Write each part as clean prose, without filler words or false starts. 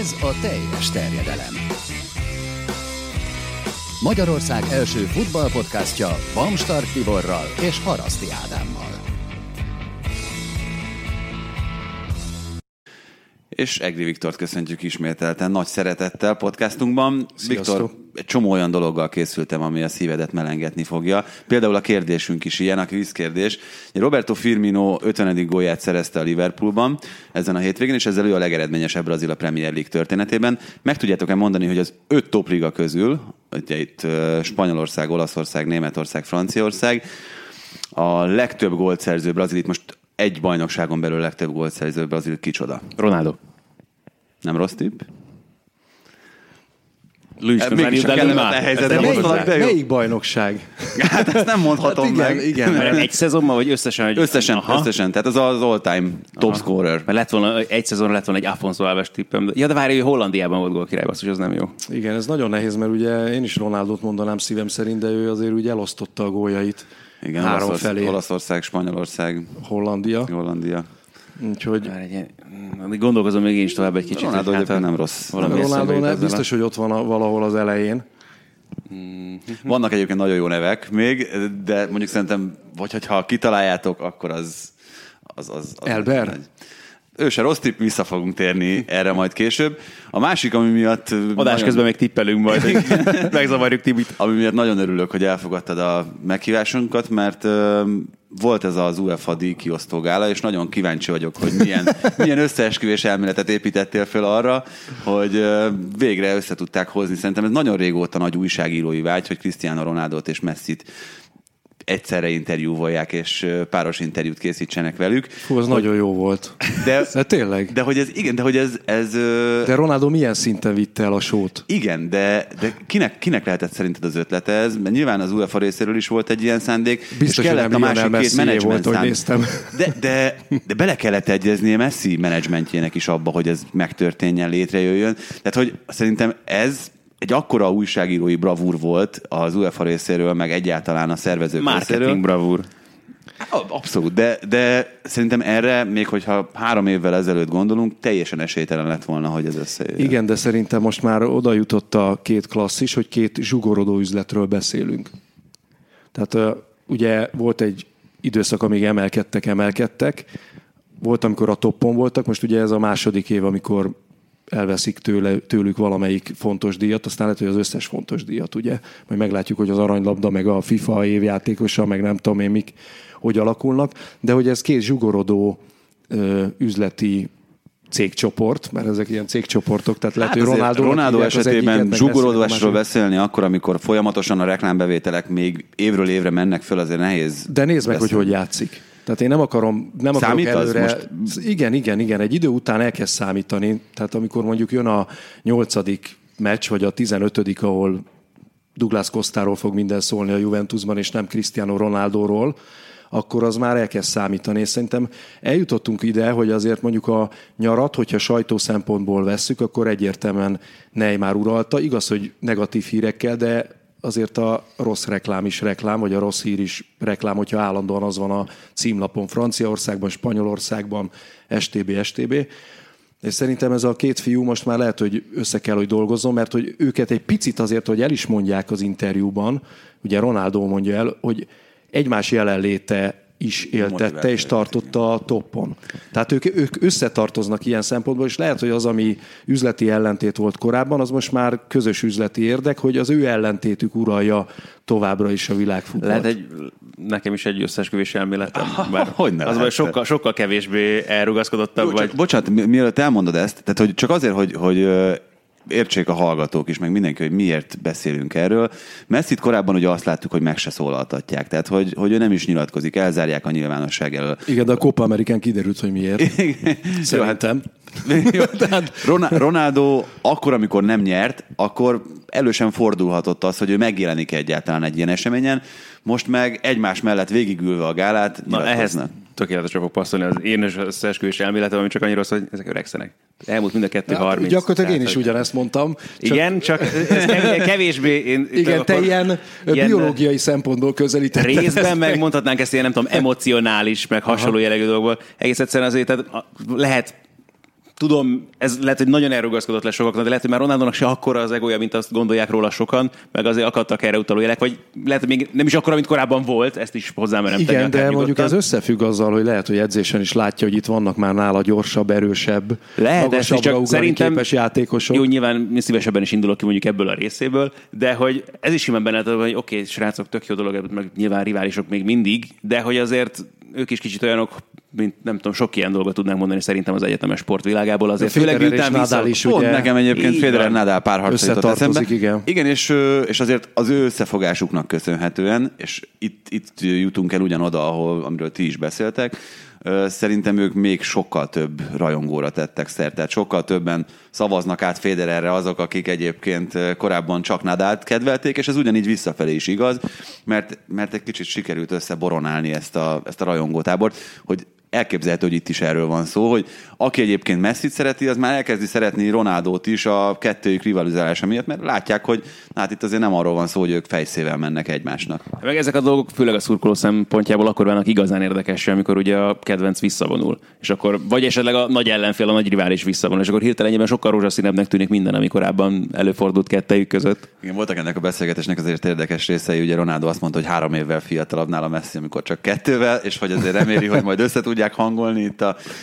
Ez a teljes terjedelem. Magyarország első futballpodcastja Bamstart Tiborral és Haraszti Ádámmal. És Egri Viktort köszöntjük ismételten nagy szeretettel podcastunkban. Sziasztok. Viktor, egy csomó olyan dologgal készültem, ami a szívedet melengetni fogja. Például a kérdésünk is ilyen, a kvízkérdés. Roberto Firmino 50. gólját szerezte a Liverpoolban ezen a hétvégén, és ezzel ő a legeredményesebb brazil a Premier League történetében. Meg tudjátok-e mondani, hogy az 5 topliga közül, ugye itt Spanyolország, Olaszország, Németország, Franciaország, a legtöbb gólt szerző brazil, itt most egy bajnokságon belül legtöbb gólt szerző brazil kicsoda? Ronaldo. Nem rossz tipp? Mégis a kellemetlen helyzetben mondod rá. Melyik bajnokság? Hát ezt nem mondhatom meg. Igen. Mert egy szezonban, vagy összesen? Összesen. Tehát az az all-time top scorer. Mert lett volna, egy szezonra lett volna egy Afonso Alves tippem. Ja, de várj, hogy Hollandiában volt gólkirály, basszus, az nem jó. Igen, ez nagyon nehéz, mert ugye én is Ronaldot mondanám szívem szerint, de ő azért úgy elosztotta a góljait. Igen, három felé. Olaszország, Spanyolország, Hollandia. Úgyhogy... Gondolkozom még én is tovább egy kicsit. Ronaldo egyébként nem rossz. Ronaldo biztos, hogy ott van valahol az elején. Vannak egyébként nagyon jó nevek még, de mondjuk szerintem, vagy ha kitaláljátok, akkor az Elber? Ő se rossz tipp, vissza fogunk térni erre majd később. A másik, ami miatt... Adás közben még tippelünk majd, megzavarjuk Tibit. Ami miatt nagyon örülök, hogy elfogadtad a meghívásunkat, mert volt ez az UEFA díj kiosztó gála, és nagyon kíváncsi vagyok, hogy milyen összeesküvés elméletet építettél föl arra, hogy végre össze tudták hozni. Szerintem ez nagyon régóta nagy újságírói vágy, hogy Cristiano Ronaldot és Messit egyszerre interjúvolják, és páros interjút készítsenek velük. Hú, az nagyon jó volt. De tényleg. De hogy ez... De Ronaldo milyen szinten vitte el a sót? Igen, de kinek lehetett szerinted az ötlete ez? Mert nyilván az UEFA részéről is volt egy ilyen szándék. Biztos, és kellett a másik két menedzsment szándék. De bele kellett egyeznie Messi menedzsmentjének is abba, hogy ez megtörténjen, létrejöjjön. Tehát, hogy szerintem ez... Egy akkora újságírói bravúr volt az UEFA részéről, meg egyáltalán a szervezők marketing részéről. Bravúr. Abszolút, de szerintem erre, még hogyha 3 évvel ezelőtt gondolunk, teljesen esélytelen lett volna, hogy ez összejön. Igen, de szerintem most már oda jutott a két klasszis, hogy két zsugorodó üzletről beszélünk. Tehát ugye volt egy időszak, amíg emelkedtek. Volt, amikor a toppon voltak, most ugye ez a második év, amikor elveszik tőlük valamelyik fontos díjat, aztán lehet, hogy az összes fontos díjat, ugye? Majd meglátjuk, hogy az aranylabda, meg a FIFA évjátékosa, meg nem tudom én mik, hogy alakulnak, de hogy ez két zsugorodó üzleti cégcsoport, mert ezek ilyen cégcsoportok, tehát lehet, hogy Ronaldo esetében zsugorodásról beszélni akkor, amikor folyamatosan a reklámbevételek még évről évre mennek föl, azért nehéz. De nézd meg, hogy játszik. Tehát én nem akarok előre... Most... Igen. Egy idő után elkezd számítani. Tehát amikor mondjuk jön a 8. meccs, vagy a 15., ahol Douglas Costa-ról fog minden szólni a Juventusban, és nem Cristiano Ronaldo-ról, akkor az már elkezd számítani. És szerintem eljutottunk ide, hogy azért mondjuk a nyarat, hogyha sajtó szempontból vesszük, akkor egyértelműen Neymar uralta. Igaz, hogy negatív hírekkel, de... azért a rossz reklám is reklám, vagy a rossz hír is reklám, hogyha állandóan az van a címlapon Franciaországban, Spanyolországban, stb. És szerintem ez a két fiú most már lehet, hogy össze kell, hogy dolgozzon, mert hogy őket egy picit azért, hogy el is mondják az interjúban, ugye Ronaldo mondja el, hogy egymás jelenléte is éltette, és tartotta a toppon. Tehát ők összetartoznak ilyen szempontból, és lehet, hogy az, ami üzleti ellentét volt korábban, az most már közös üzleti érdek, hogy az ő ellentétük uralja továbbra is a világfutballt. Lehet nekem is egy összeesküvés elméletem. Azban sokkal kevésbé elrugaszkodottabb vagy. Bocsánat, mielőtt elmondod ezt, tehát hogy csak azért, hogy értsék a hallgatók is, meg mindenki, hogy miért beszélünk erről. Messit korábban ugye azt láttuk, hogy meg se szólaltatják, tehát hogy ő nem is nyilatkozik, elzárják a nyilvánosság elől. Igen, de a Copa Amerikán kiderült, hogy miért. Szerintem. Ronaldo akkor, amikor nem nyert, akkor elő sem fordulhatott az, hogy ő megjelenik egyáltalán egy ilyen eseményen, most meg egymás mellett végigülve a gálát nyilatkoznak. Na, tökéletesen fog passzolni az én összeesküvés elméletem, ami csak annyira rossz, hogy ezek öregszenek. Elmúlt mind a 2:30. Gyakorlatilag én is ugyanezt mondtam. Csak... Igen, csak kevésbé... Igen, te ilyen biológiai szempontból közelítettem. Részben megmondhatnánk ezt ilyen, nem tudom, emocionális, meg hasonló jellegű dolgokból. Egész egyszerűen azért tehát lehet... Tudom, ez lehet, hogy nagyon elrugaszkodott le sokaknak, de lehet, hogy már Ronaldónak se akkora az egója, mint azt gondolják róla sokan, meg azért akadtak erre utaló jelek, vagy lehet, hogy még nem is akkora, mint korábban volt, ezt is hozzámerem tenni. Igen, de mondjuk nyugodtan. Ez összefügg azzal, hogy lehet, hogy edzésen is látja, hogy itt vannak már nála gyorsabb, erősebb, magasabbra ugrani képes játékosok. Jó, nyilván szívesebben is indulok ki mondjuk ebből a részéből, de hogy ez is simán benne, hogy oké, srácok, tök jó dolog, meg nyilván riválisok még mindig, de hogy azért ők is kicsit olyanok, mint nem tudom, sok ilyen dolgot tudnánk mondani szerintem az egyetemes sportvilágából. Azért főleg miután vissza, pont nekem egyébként Federer Nadal párharcot jutott eszembe. Igen, és azért az ő összefogásuknak köszönhetően, és itt jutunk el ugyanoda, amiről ti is beszéltek, szerintem ők még sokkal több rajongóra tettek szert, tehát sokkal többen szavaznak át Federerre azok, akik egyébként korábban csak Nadalt kedvelték, és ez ugyanígy visszafelé is igaz, mert egy kicsit sikerült összeboronálni ezt a rajongótábort, hogy elképzelhető, hogy itt is erről van szó, hogy aki egyébként Messit szereti, az már elkezdi szeretni Ronaldót is a kettőjük rivalizálása miatt, mert látják, hogy hát itt azért nem arról van szó, hogy ők fejszével mennek egymásnak. Meg ezek a dolgok főleg a szurkoló szempontjából akkor vannak igazán érdekes, amikor ugye a kedvenc visszavonul, és akkor vagy esetleg a nagy ellenfél, a nagy rivális visszavonul, és akkor hirtelen sokkal rózsaszínebbnek tűnik minden, ami korábban előfordult kettejük között. Igen, voltak ennek a beszélgetésnek azért érdekes részei, ugye Ronaldo azt mondta, hogy 3 évvel fiatalabb nála Messi, amikor csak 2-vel, és hogy azért reméli, hogy majd tudják hangolni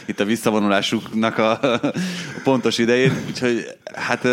itt a visszavonulásuknak a pontos idejét. Úgyhogy hát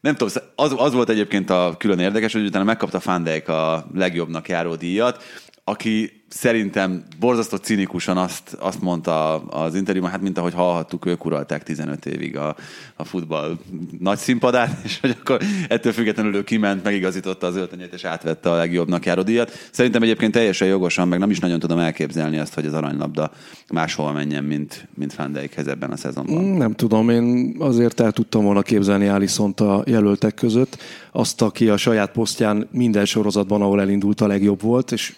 nem tudom, az volt egyébként a külön érdekes, hogy utána megkapta Van Dijk a legjobbnak járó díjat, aki szerintem borzasztó cinikusan azt mondta az interjúban, hát mint ahogy hallhattuk, ők uralták 15 évig a futball nagy színpadát, és hogy akkor ettől függetlenül ő kiment, megigazította az öltönyét, és átvette a legjobbnak járó díjat. Szerintem egyébként teljesen jogosan, meg nem is nagyon tudom elképzelni azt, hogy az aranylabda máshol menjen, mint Van Dijkhez ebben a szezonban. Nem tudom, én azért el tudtam volna képzelni Alissont a jelöltek között, azt, aki a saját posztján minden sorozatban, ahol elindult, a legjobb volt, és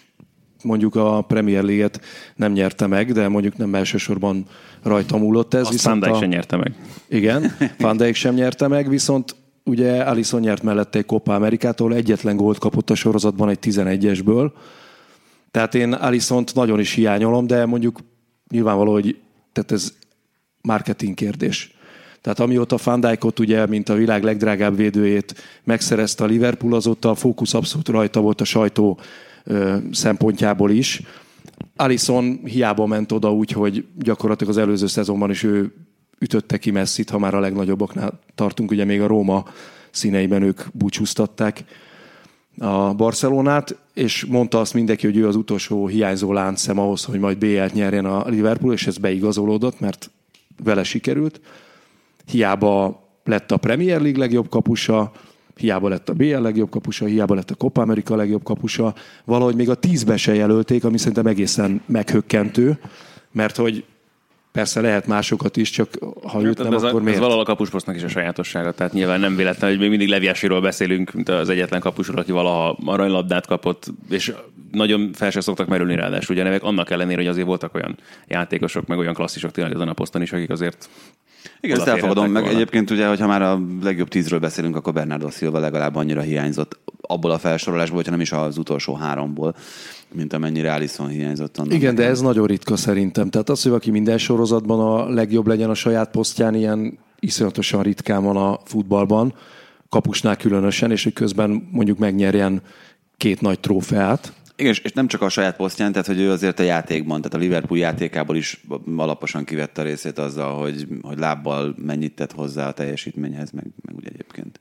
mondjuk a Premier League-et nem nyerte meg, de mondjuk nem elsősorban rajta múlott ez. Azt Van Dijk sem nyerte meg. Igen, Van Dijk sem nyerte meg, viszont ugye Alisson nyert mellette egy Copa Amerikától, egyetlen gólt kapott a sorozatban egy 11-esből. Tehát én Alissont nagyon is hiányolom, de mondjuk nyilvánvaló, hogy tehát ez marketing kérdés. Tehát amióta Van Dijkot ugye, mint a világ legdrágább védőjét megszerezte a Liverpool, azóta a fókusz abszolút rajta volt a sajtó szempontjából is. Alisson hiába ment oda úgy, hogy gyakorlatilag az előző szezonban is ő ütötte ki Messit, ha már a legnagyobbaknál tartunk, ugye még a Róma színeiben ők búcsúztatták a Barcelonát, és mondta azt mindenki, hogy ő az utolsó hiányzó láncszem ahhoz, hogy majd BL-t nyerjen a Liverpool, és ez beigazolódott, mert vele sikerült. Hiába lett a Premier League legjobb kapusa, hiába lett a BL legjobb kapusa, hiába lett a Copa America legjobb kapusa, valahogy még a 10-be se jelölték, ami szerintem egészen meghökkentő, mert hogy persze lehet másokat is, csak ha őt nem, akkor miért? Ez valahol a kapusposztnak is a sajátossága, tehát nyilván nem véletlen, hogy még mindig Leviásiról beszélünk, mint az egyetlen kapusról, aki valaha aranylabdát kapott, és nagyon fel sem szoktak merülni ráadásul, ugye nevek, annak ellenére, hogy azért voltak olyan játékosok, meg olyan klasszisok tényleg ezen a poszton is, akik azért... Igen, ezt elfogadom, meg egyébként ugye, hogyha már a legjobb 10-ről beszélünk, akkor Bernardo Silva legalább annyira hiányzott abból a felsorolásból, hogyha nem is az utolsó 3-ból, mint amennyire Alisson hiányzott. Igen, de ez nagyon ritka szerintem. Tehát az, hogy aki minden sorozatban a legjobb legyen a saját posztján, ilyen iszonyatosan ritkán van a futballban, kapusnál különösen, és hogy közben mondjuk megnyerjen 2 nagy trófeát. Igen, és nem csak a saját posztján, tehát hogy ő azért a játékban, tehát a Liverpool játékából is alaposan kivette a részét azzal, hogy lábbal mennyit tett hozzá a teljesítményhez, meg úgy egyébként.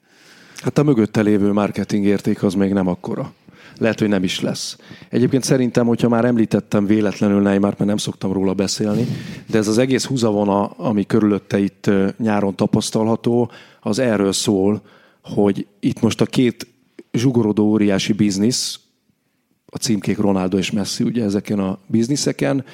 Hát a mögötte lévő marketing érték az még nem akkora. lehet, hogy nem is lesz. Egyébként szerintem, hogyha már említettem véletlenül Neymart, mert nem szoktam róla beszélni, de ez az egész húzavona, ami körülötte itt nyáron tapasztalható, az erről szól, hogy itt most a két zsugorodó óriási biznisz, a címkék Ronaldo és Messi ugye ezeken a bizniszeken,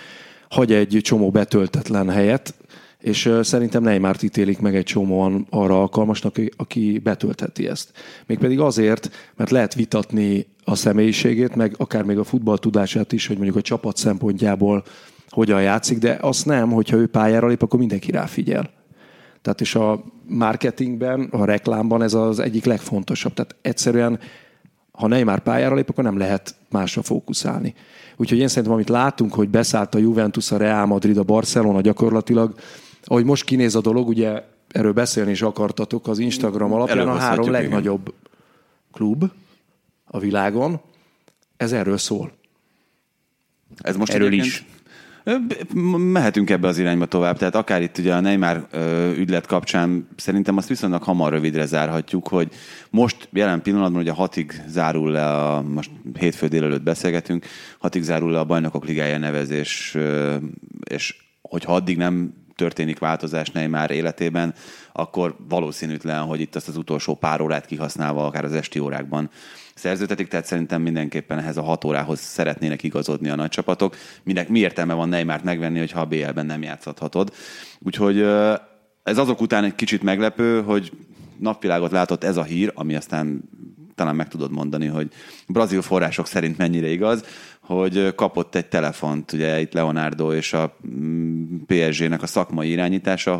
hagy egy csomó betöltetlen helyet, és szerintem Neymart ítélik meg egy csomóan arra alkalmasnak, aki betöltheti ezt. Mégpedig azért, mert lehet vitatni a személyiségét, meg akár még a futball tudását is, hogy mondjuk a csapat szempontjából hogyan játszik, de azt nem, hogyha ő pályára lép, akkor mindenki ráfigyel. Tehát és a marketingben, a reklámban ez az egyik legfontosabb. Tehát egyszerűen, ha Neymar pályára lép, akkor nem lehet másra fókuszálni. Úgyhogy én szerintem, amit látunk, hogy beszállt a Juventus, a Real Madrid, a Barcelona gyakorlatilag, ahogy most kinéz a dolog, ugye erről beszélni is akartatok az Instagram alapján, a három legnagyobb klub a világon, ez erről szól. Ez most erről is. Mehetünk ebbe az irányba tovább, tehát akár itt ugye a Neymar ügylet kapcsán szerintem azt viszonylag hamar rövidre zárhatjuk, hogy most jelen pillanatban ugye 6-ig zárul le, most hétfő délelőtt beszélgetünk, 6-ig zárul le a Bajnokok Ligája nevezés, és hogyha addig nem történik változás Neymar életében, akkor valószínűtlen, hogy itt azt az utolsó pár órát kihasználva, akár az esti órákban szerződtetik, tehát szerintem mindenképpen ehhez a 6 órához szeretnének igazodni a nagy csapatok. Minek mi értelme van Neymart megvenni, hogyha a BL-ben nem játszhatod. Úgyhogy ez azok után egy kicsit meglepő, hogy napvilágot látott ez a hír, ami aztán talán meg tudod mondani, hogy brazil források szerint mennyire igaz, hogy kapott egy telefont, ugye itt Leonardo és a PSG-nek a szakmai irányítása,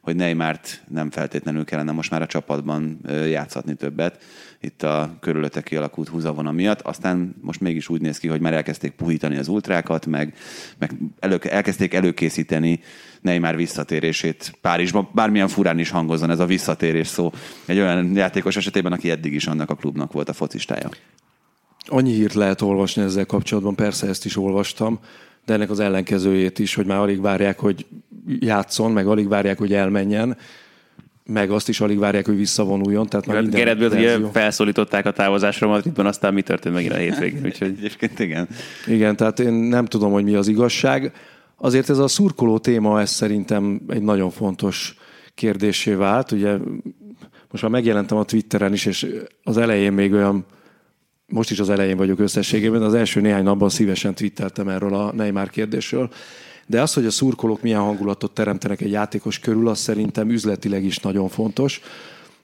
hogy Neymart nem feltétlenül kellene most már a csapatban játszatni többet, itt a körülötte kialakult húzavona miatt. Aztán most mégis úgy néz ki, hogy már elkezdték puhítani az ultrákat, meg elkezdték előkészíteni Neymar visszatérését Párizsban. Bármilyen furán is hangozzon ez a visszatérés szó egy olyan játékos esetében, aki eddig is annak a klubnak volt a focistája. Annyi hírt lehet olvasni ezzel kapcsolatban, persze ezt is olvastam, de ennek az ellenkezőjét is, hogy már alig várják, hogy játszon, meg alig várják, hogy elmenjen, meg azt is alig várják, hogy visszavonuljon. Tehát már Geretből ugye felszólították a távozásra Madridban, aztán mi történt megint a hétvégén. Úgyhogy egyébként igen. Igen, tehát én nem tudom, hogy mi az igazság. Azért ez a szurkoló téma, ez szerintem egy nagyon fontos kérdéssé vált. Ugye most már megjelentem a Twitteren is, és az elején még olyan, most is az elején vagyok összességében, az első néhány napban szívesen twitteltem erről a Neymar kérdésről. De az, hogy a szurkolók milyen hangulatot teremtenek egy játékos körül, az szerintem üzletileg is nagyon fontos.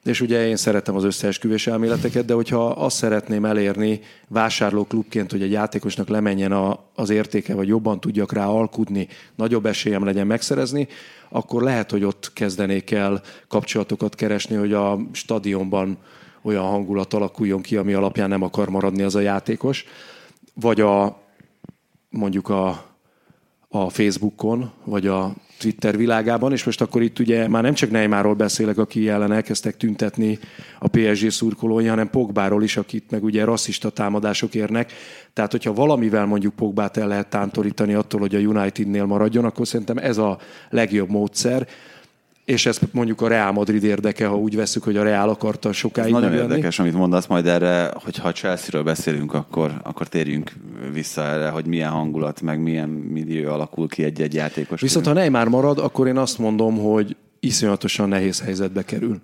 És ugye én szeretem az összeesküvés elméleteket, de hogyha azt szeretném elérni vásárlóklubként, hogy egy játékosnak lemenjen az értéke, vagy jobban tudjak rá alkudni, nagyobb esélyem legyen megszerezni, akkor lehet, hogy ott kezdenék el kapcsolatokat keresni, hogy a stadionban olyan hangulat alakuljon ki, ami alapján nem akar maradni az a játékos. Vagy mondjuk a Facebookon, vagy a Twitter világában, és most akkor itt ugye már nem csak Neymarról beszélek, aki ellen elkezdtek tüntetni a PSG szurkolói, hanem Pogbáról is, akit meg ugye rasszista támadások érnek. Tehát, hogyha valamivel mondjuk Pogbát el lehet tántorítani attól, hogy a Unitednél maradjon, akkor szerintem ez a legjobb módszer. És ezt mondjuk a Real Madrid érdeke, ha úgy veszük, hogy a Real akarta sokáig megvenni. Nagyon érdekes, amit mondasz, majd erre, hogyha a Chelsea-ről beszélünk, akkor térjünk vissza erre, hogy milyen hangulat, meg milyen millió alakul ki egy-egy játékos. Viszont ha Neymar marad, akkor én azt mondom, hogy iszonyatosan nehéz helyzetbe kerül.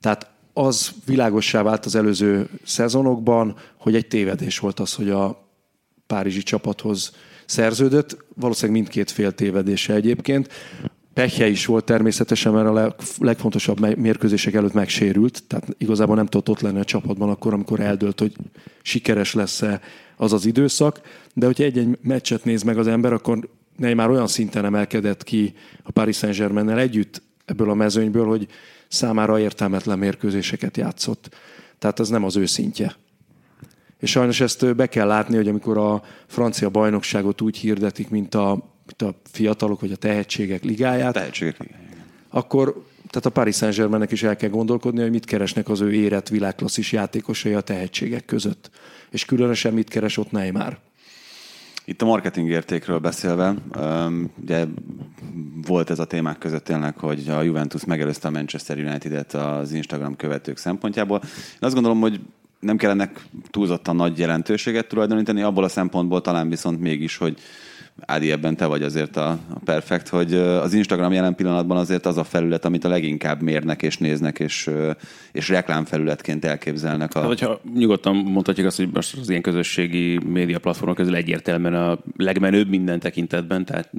Tehát az világossá vált az előző szezonokban, hogy egy tévedés volt az, hogy a párizsi csapathoz szerződött. Valószínűleg mindkét fél tévedése egyébként. Pehje is volt természetesen, mert a legfontosabb mérkőzések előtt megsérült, tehát igazából nem tudott ott lenni a csapatban akkor, amikor eldőlt, hogy sikeres lesz-e az az időszak, de hogyha egy-egy meccset néz meg az ember, akkor Neymar olyan szinten emelkedett ki a Paris Saint-Germain-nel együtt ebből a mezőnyből, hogy számára értelmetlen mérkőzéseket játszott. Tehát ez nem az ő szintje. És sajnos ezt be kell látni, hogy amikor a francia bajnokságot úgy hirdetik, mint a fiatalok vagy a tehetségek ligáját, akkor tehát a Paris Saint-Germainnek is el kell gondolkodni, hogy mit keresnek az ő érett világklasszis játékosai a tehetségek között. És különösen mit keres ott Neymar. Itt a marketing értékről beszélve, ugye volt ez a témák között tényleg, hogy a Juventus megelőzte a Manchester United-et az Instagram követők szempontjából. Én azt gondolom, hogy nem kell ennek túlzottan nagy jelentőséget tulajdonítani, abból a szempontból talán viszont mégis, hogy Ádi, ebben te vagy azért a perfekt, hogy az Instagram jelen pillanatban azért az a felület, amit a leginkább mérnek és néznek, és reklámfelületként elképzelnek. Hát, hogyha nyugodtan mondhatjuk azt, hogy most az ilyen közösségi média platformok közül egyértelműen a legmenőbb minden tekintetben, tehát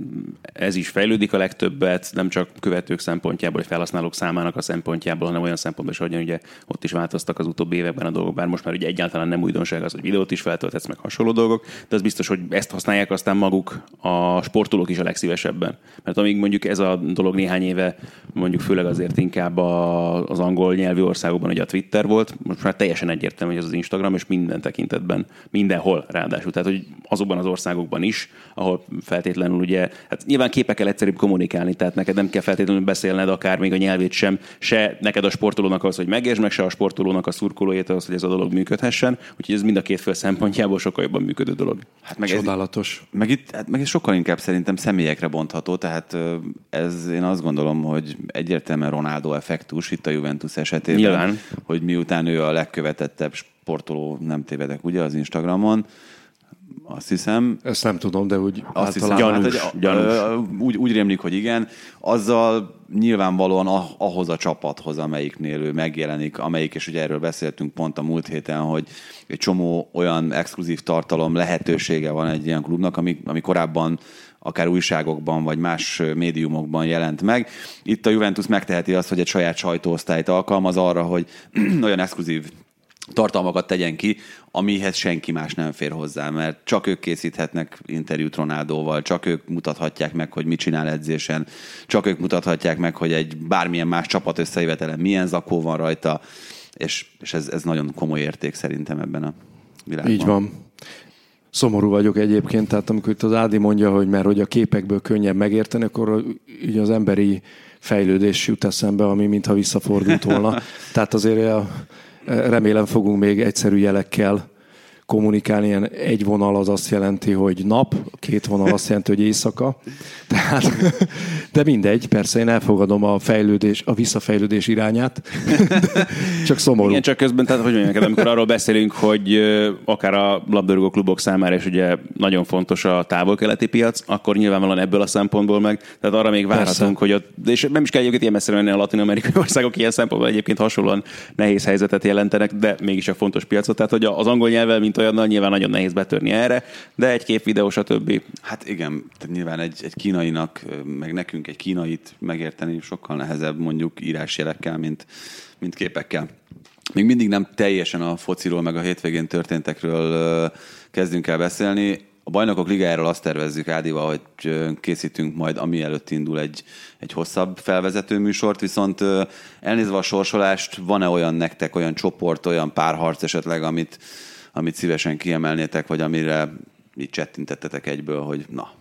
ez is fejlődik a legtöbbet, nem csak követők szempontjából, vagy felhasználók számának a szempontjából, hanem olyan szempontból is, ahogyan ugye ott is változtak az utóbbi években a dolgok, bár most már ugye egyáltalán nem újdonság az, hogy videót is feltölthetsz, meg hasonló dolgok, de az biztos, hogy ezt használják aztán maguk a sportolók is a legszívesebben. Mert amíg mondjuk ez a dolog néhány éve, mondjuk főleg azért inkább az angol nyelvű országokban, hogy a Twitter volt, most már teljesen egyértelmű, hogy ez az Instagram, és minden tekintetben, mindenhol ráadásul. Tehát, hogy azokban az országokban is, ahol feltétlenül ugye, hát nyilván képekkel egyszerűbb kommunikálni, tehát neked nem kell feltétlenül beszélned akár még a nyelvét sem, se neked a sportolónak az, hogy megértsd meg, se a sportolónak a szurkolóját az, hogy ez a dolog működhessen, úgyhogy ez mind a két fél szempontjából sokkal jobban működő dolog. Hát meg csodálatos. Meg sokkal inkább szerintem személyekre bontható, tehát ez én azt gondolom, hogy egyértelműen Ronaldo effektus itt a Juventus esetében, nyilván, hogy miután ő a legkövetettebb sportoló, nem tévedek ugye az Instagramon, azt hiszem. Ezt nem tudom, de úgy általán gyanús. Hát, úgy rémlik, hogy igen. Azzal nyilvánvalóan ahhoz a csapathoz, amelyiknél ő megjelenik, amelyik, és ugye erről beszéltünk pont a múlt héten, hogy egy csomó olyan exkluzív tartalom lehetősége van egy ilyen klubnak, ami korábban akár újságokban, vagy más médiumokban jelent meg. Itt a Juventus megteheti azt, hogy egy saját sajtóosztályt alkalmaz arra, hogy olyan exkluzív tartalmakat tegyen ki, amihez senki más nem fér hozzá, mert csak ők készíthetnek interjút Ronaldóval, csak ők mutathatják meg, hogy mit csinál edzésen, csak ők mutathatják meg, hogy egy bármilyen más csapat összejövetelen milyen zakó van rajta, és ez nagyon komoly érték szerintem ebben a világban. Így van. Szomorú vagyok egyébként, tehát amikor itt az Ádi mondja, hogy mert hogy a képekből könnyebb megérteni, akkor ugye az emberi fejlődés jut eszembe, ami mintha visszafordult volna. Tehát azért remélem fogunk még egyszerű jelekkel kommunikálni. Ilyen egy vonal az azt jelenti, hogy nap, két vonal azt jelenti, hogy éjszaka. Tehát, de mindegy, persze én elfogadom a visszafejlődés irányát. Csak szomorú. Igen, csak közben, tehát hogy mondjam, amikor arról beszélünk, hogy akár a labdarúgó klubok számára is ugye nagyon fontos a távol-keleti piac, akkor nyilvánvalóan ebből a szempontból meg, tehát arra még várhatunk, hogy ott, és nem is kell egyébként ilyen messzire menni, a latin-amerikai országok ilyen szempontból egyébként hasonlóan nehéz helyzetet jelentenek, de mégis a fontos piacot, tehát hogy az angol nyelvvel olyannal nyilván nagyon nehéz betörni erre, de egy képvideó, stb. Hát igen, tehát nyilván egy kínainak, meg nekünk egy kínait megérteni sokkal nehezebb mondjuk írásjelekkel, mint képekkel. Még mindig nem teljesen a fociról, meg a hétvégén történtekről kezdünk el beszélni. A Bajnokok Ligájáról azt tervezzük Ádival, hogy készítünk majd, ami előtt indul egy hosszabb felvezető műsort, viszont elnézve a sorsolást, van-e olyan nektek, olyan csoport, olyan párharc esetleg, amit szívesen kiemelnétek, vagy amire így csettintettetek egyből, hogy na,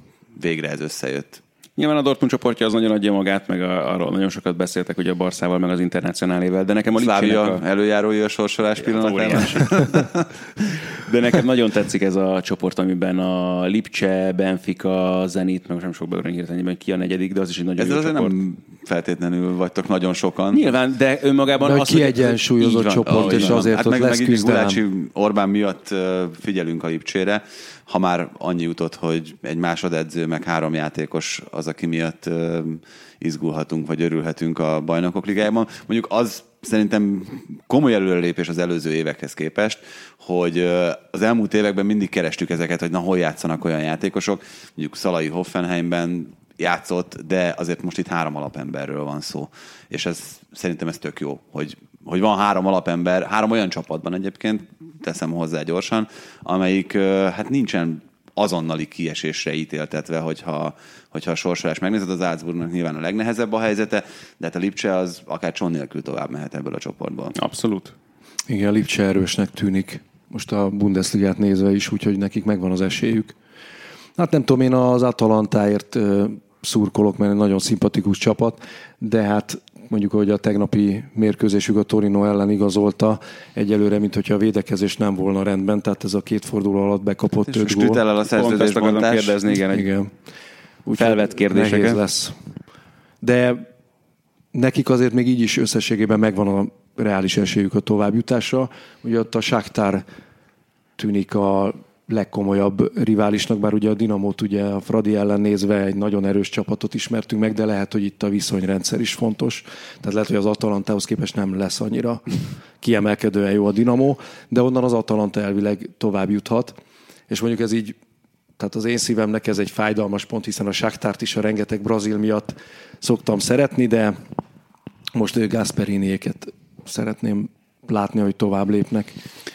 végre ez összejött. Nyilván a Dortmund csoportja az nagyon adja magát, meg arról nagyon sokat beszéltek ugye a Barszával, meg az Internacionálével, de nekem a Szlávia előjárója a sorsolás pillanatában. De nekem nagyon tetszik ez a csoport, amiben a Lipcse, Benfica, Zenit, meg sem sok bőrön hirtelen, ki a negyedik, de az is egy nagyon jó csoport. Ezzel nem feltétlenül vagytok nagyon sokan. Nyilván, de önmagában... De az, kiegyensúlyozott csoport, és azért hát ott meg, lesz küzdelem. Gulácsi Orbán miatt figyelünk a Lipcsére, ha már annyi jutott, hogy egy másodedző, meg három játékos az, aki miatt izgulhatunk, vagy örülhetünk a Bajnokok Ligájában. Mondjuk az szerintem komoly előrelépés az előző évekhez képest, hogy az elmúlt években mindig kerestük ezeket, hogy na, hol játszanak olyan játékosok. Mondjuk Szalai Hoffenheimben játszott, de azért most itt három alapemberről van szó. És szerintem ez tök jó, hogy van három alapember, három olyan csapatban egyébként, teszem hozzá gyorsan, amelyik hát nincsen azonnali kiesésre ítéltetve, hogyha a sorsolás megnézed, az Salzburgnak nyilván a legnehezebb a helyzete, de hát a Lipcse az akár csont nélkül tovább mehet ebből a csoportból. Abszolút. Igen, a Lipcse erősnek tűnik. Most a Bundesligát nézve is, úgyhogy nekik megvan az esélyük. Hát nem tudom, én az Atalantáért szurkolok, mert nagyon szimpatikus csapat, de hát mondjuk, hogy a tegnapi mérkőzésük a Torino ellen igazolta egyelőre, mint hogyha a védekezés nem volna rendben, tehát ez a két forduló alatt bekapott 5 gól. És most tűnt el a szerződésbontás. Kérdezni, igen. Felvett kérdéseket. Nehéz lesz. De nekik azért még így is összességében megvan a reális esélyük a továbbjutásra. Ugye ott a Sáktár tűnik a legkomolyabb riválisnak, bár ugye a Dinamót ugye a Fradi ellen nézve egy nagyon erős csapatot ismertünk meg, de lehet, hogy itt a viszonyrendszer is fontos. Tehát lehet, hogy az Atalantához képest nem lesz annyira kiemelkedően jó a Dinamo, de onnan az Atalanta elvileg tovább juthat. És mondjuk ez így, tehát az én szívemnek ez egy fájdalmas pont, hiszen a Sáktárt is a rengeteg brazil miatt szoktam szeretni, de most Gasperiniéket szeretném látni, hogy tovább lépnek.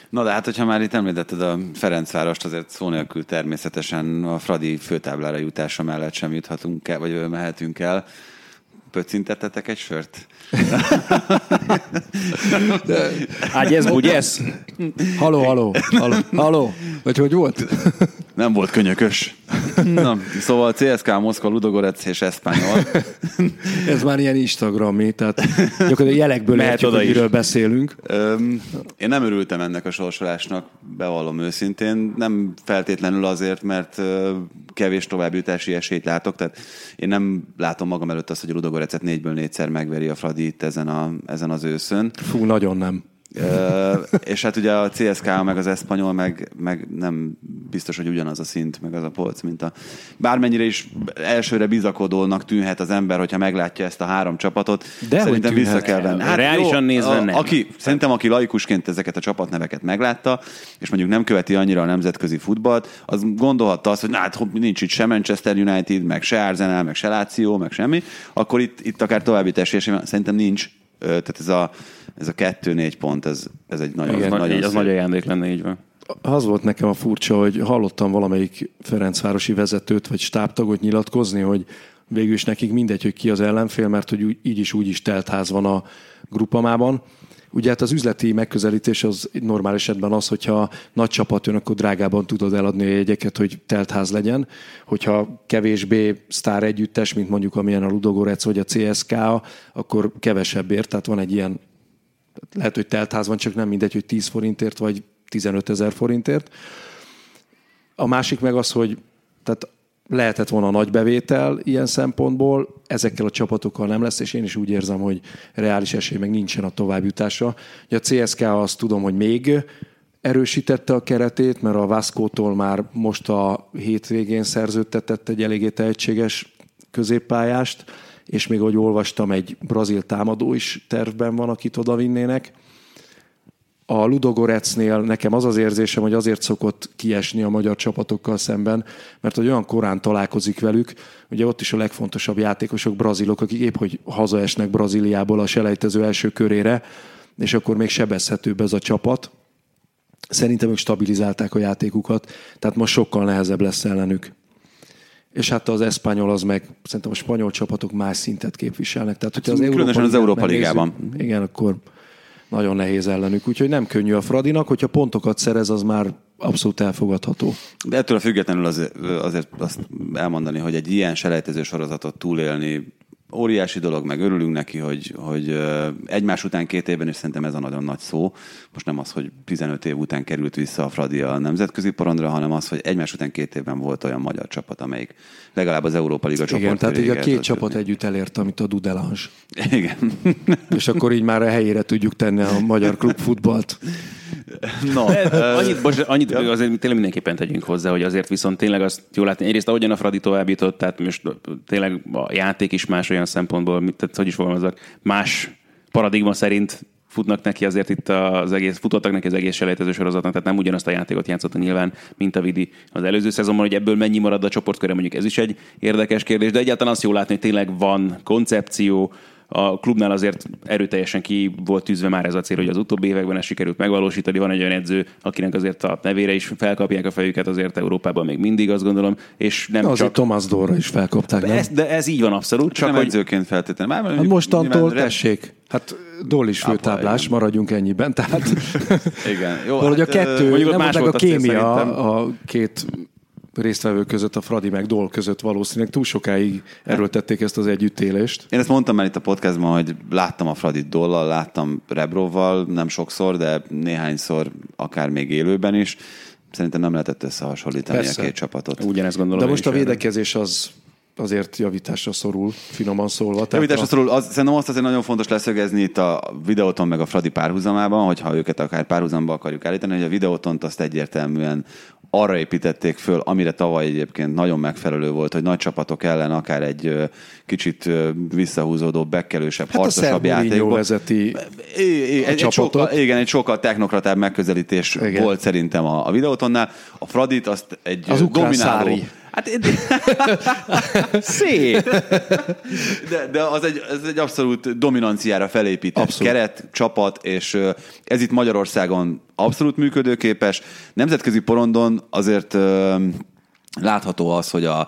Na de hát, hogyha már itt említetted a Ferencvárost, azért szó nélkül természetesen a Fradi főtáblára jutása mellett sem juthatunk el, vagy mehetünk el. Pöccintettetek egy sört? Ágyesz, bugyesz? Haló. Vagy hogy volt? Nem volt könyökös. Na, szóval CSK, Moszkva, Ludogorec és Espanyol. Ez már ilyen Instagram-i, tehát gyakorlatilag jelekből látjuk, hogy miről beszélünk. Én nem örültem ennek a sorsolásnak, bevallom őszintén. Nem feltétlenül azért, mert kevés továbbjutási esélyt látok, tehát én nem látom magam előtt azt, hogy Ludogorecet 4-ből 4-szer megveri a Fradi itt ezen az őszön. Fú, nagyon nem. És hát ugye a CSKA meg az Espanyol meg nem biztos, hogy ugyanaz a szint, meg az a polc, mint a... Bármennyire is elsőre bizakodónak tűnhet az ember, hogyha meglátja ezt a három csapatot. De szerintem vissza kell venni. Hát reálisan nézve nem. Szerintem aki laikusként ezeket a csapatneveket meglátta, és mondjuk nem követi annyira a nemzetközi futballt, az gondolhatta azt, hogy hát nincs itt se Manchester United, meg se Arsenal, meg se Lazio, meg semmi, akkor itt akár további tessélyesen szerintem nincs. Tehát ez a 2-4 pont, ez egy nagyon... Igen, az nagy ajándék lenne, így van. Az volt nekem a furcsa, hogy hallottam valamelyik ferencvárosi vezetőt, vagy stábtagot nyilatkozni, hogy végül is nekik mindegy, hogy ki az ellenfél, mert hogy így is teltház van a grupamában. Ugye hát az üzleti megközelítés az normál esetben az, hogyha nagy csapat jön, akkor drágában tudod eladni a jegyeket, hogy teltház legyen. Hogyha kevésbé sztár együttes, mint mondjuk amilyen a Ludogorec vagy a CSKA, akkor kevesebb ért. Tehát van egy ilyen, lehet, hogy teltház van, csak nem mindegy, hogy 10 forintért vagy 15 000 forintért. A másik meg az, hogy tehát lehetett volna nagy bevétel ilyen szempontból, ezekkel a csapatokkal nem lesz, és én is úgy érzem, hogy reális esély meg nincsen a továbbjutásra. A CSKA azt tudom, hogy még erősítette a keretét, mert a Vasco-tól már most a hétvégén szerződtetett egy eléggé tehetséges középpályást, és még ahogy olvastam, egy brazil támadó is tervben van, akit odavinnének. A Ludogorecnél nekem az az érzésem, hogy azért szokott kiesni a magyar csapatokkal szemben, mert hogy olyan korán találkozik velük, ugye ott is a legfontosabb játékosok brazilok, akik épp hogy hazaesnek Brazíliából a selejtező első körére, és akkor még sebezhetőbb ez a csapat. Szerintem ők stabilizálták a játékukat, tehát most sokkal nehezebb lesz ellenük. És hát az Espanyol az meg, szerintem a spanyol csapatok más szintet képviselnek. Tehát, hogyha különösen az Európa Ligában. Igen, akkor... Nagyon nehéz ellenük, úgyhogy nem könnyű a Fradinak, hogyha pontokat szerez, az már abszolút elfogadható. De ettől függetlenül azért azt elmondani, hogy egy ilyen selejtező sorozatot túlélni óriási dolog, meg örülünk neki, hogy egymás után 2 évben, és szerintem ez a nagyon nagy szó. Most nem az, hogy 15 év után került vissza a Fradi a nemzetközi porondra, hanem az, hogy egymás után 2 évben volt olyan magyar csapat, amelyik legalább az Európa Liga csoport. Igen, tehát így a 2 csapat együtt elért, amit a Dudelange. Igen. És akkor így már a helyére tudjuk tenni a magyar klubfutballt. No. Annyit azért tényleg mindenképpen tegyünk hozzá, hogy azért viszont tényleg azt jól látni. Egyrészt ahogyan a Fradi továbbított, tehát most tényleg a játék is más olyan szempontból, tehát hogy is fogalmazzak, más paradigma szerint futnak neki azért itt az egész, futottak neki az egész selejtező sorozatnak, tehát nem ugyanazt a játékot játszotta nyilván, mint a Vidi az előző szezonban, hogy ebből mennyi marad a csoportkörre, mondjuk ez is egy érdekes kérdés, de egyáltalán azt jól látni, hogy tényleg van koncepció. A klubnál azért erőteljesen ki volt tűzve már ez a cél, hogy az utóbbi években ez sikerült megvalósítani. Van egy olyan edző, akinek azért a nevére is felkapják a fejüket, azért Európában még mindig, azt gondolom. És nem azért csak... Thomas Dollra is felkapták. De ez így van abszolút. Csak nem edzőként feltétlenül. Hát mostantól tessék. Hát Doll is főtáblás, maradjunk ennyiben. Tehát... Igen. Jó, hát, hogy a kettő, nem mondták a kémia a két... résztvevők között, a Fradi meg Doll között valószínűleg túl sokáig erőltették ezt az együttélést. Én ezt mondtam már itt a podcastban, hogy láttam a Fradit Dollal, láttam Rebrovval, nem sokszor, de néhányszor, akár még élőben is. Szerintem nem lehetett összehasonlítani. Persze. A két csapatot. Ugyanezt gondolom. De most a védekezés az azért javításra szorul, finoman szólva. Javításra szorul, szerintem azt azért nagyon fontos leszögezni itt a Videoton meg a Fradi párhuzamában, hogyha őket akár párhuzamba akarjuk állítani, hogy a Videotont azt egyértelműen arra építették föl, amire tavaly egyébként nagyon megfelelő volt, hogy nagy csapatok ellen akár egy kicsit visszahúzódó, bekkelősebb, harcosabb játékban. Igen, egy sokkal technokratább megközelítés volt szerintem a Videotonnál. A Fradit azt egy domináló... Szép! De az egy abszolút dominanciára felépített keret, csapat, és ez itt Magyarországon abszolút működőképes. Nemzetközi porondon azért látható az, hogy a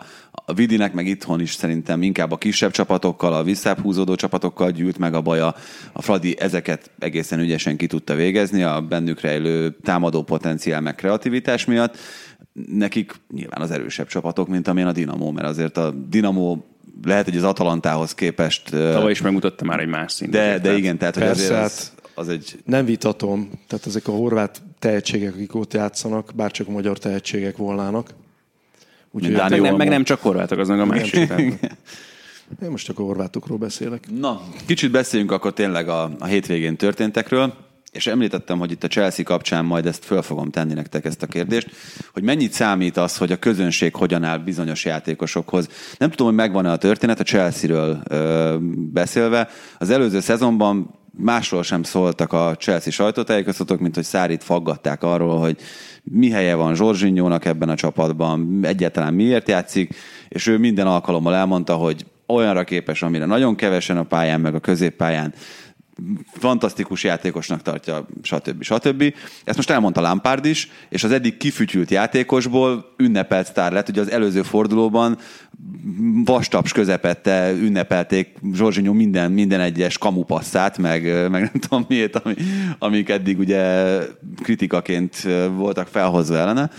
Vidinek meg itthon is szerintem inkább a kisebb csapatokkal, a visszább húzódó csapatokkal gyűlt meg a baja. A Fradi ezeket egészen ügyesen ki tudta végezni, a bennük rejlő támadó potenciál meg kreativitás miatt. Nekik nyilván az erősebb csapatok, mint amilyen a Dinamo, mert azért a Dinamo lehet, hogy az Atalantához képest... Tavaly is megmutatta már egy más szintet. De igen, tehát hogy persze, azért az egy... Nem vitatom, tehát ezek a horvát tehetségek, akik ott játszanak, bárcsak magyar tehetségek volnának. Úgy, nem csak horvátok, az meg a másik. Én most csak a horvátokról beszélek. Na, kicsit beszéljünk akkor tényleg a hétvégén történtekről. És említettem, hogy itt a Chelsea kapcsán majd ezt föl fogom tenni nektek ezt a kérdést, hogy mennyit számít az, hogy a közönség hogyan áll bizonyos játékosokhoz. Nem tudom, hogy megvan-e a történet a Chelsea-ről beszélve. Az előző szezonban másról sem szóltak a Chelsea sajtótájékoztatók, mint hogy Sarrit faggatták arról, hogy mi helye van Jorginhónak ebben a csapatban, egyáltalán miért játszik, és ő minden alkalommal elmondta, hogy olyanra képes, amire nagyon kevesen a pályán, meg a középpályán, fantasztikus játékosnak tartja, stb. Ezt most elmondta Lampard is, és az eddig kifütyült játékosból ünnepelt sztár lett, ugye az előző fordulóban vastaps közepette ünnepelték Jorginho minden egyes kamupasszát, meg nem tudom miért, amik eddig ugye kritikaként voltak felhozva ellene,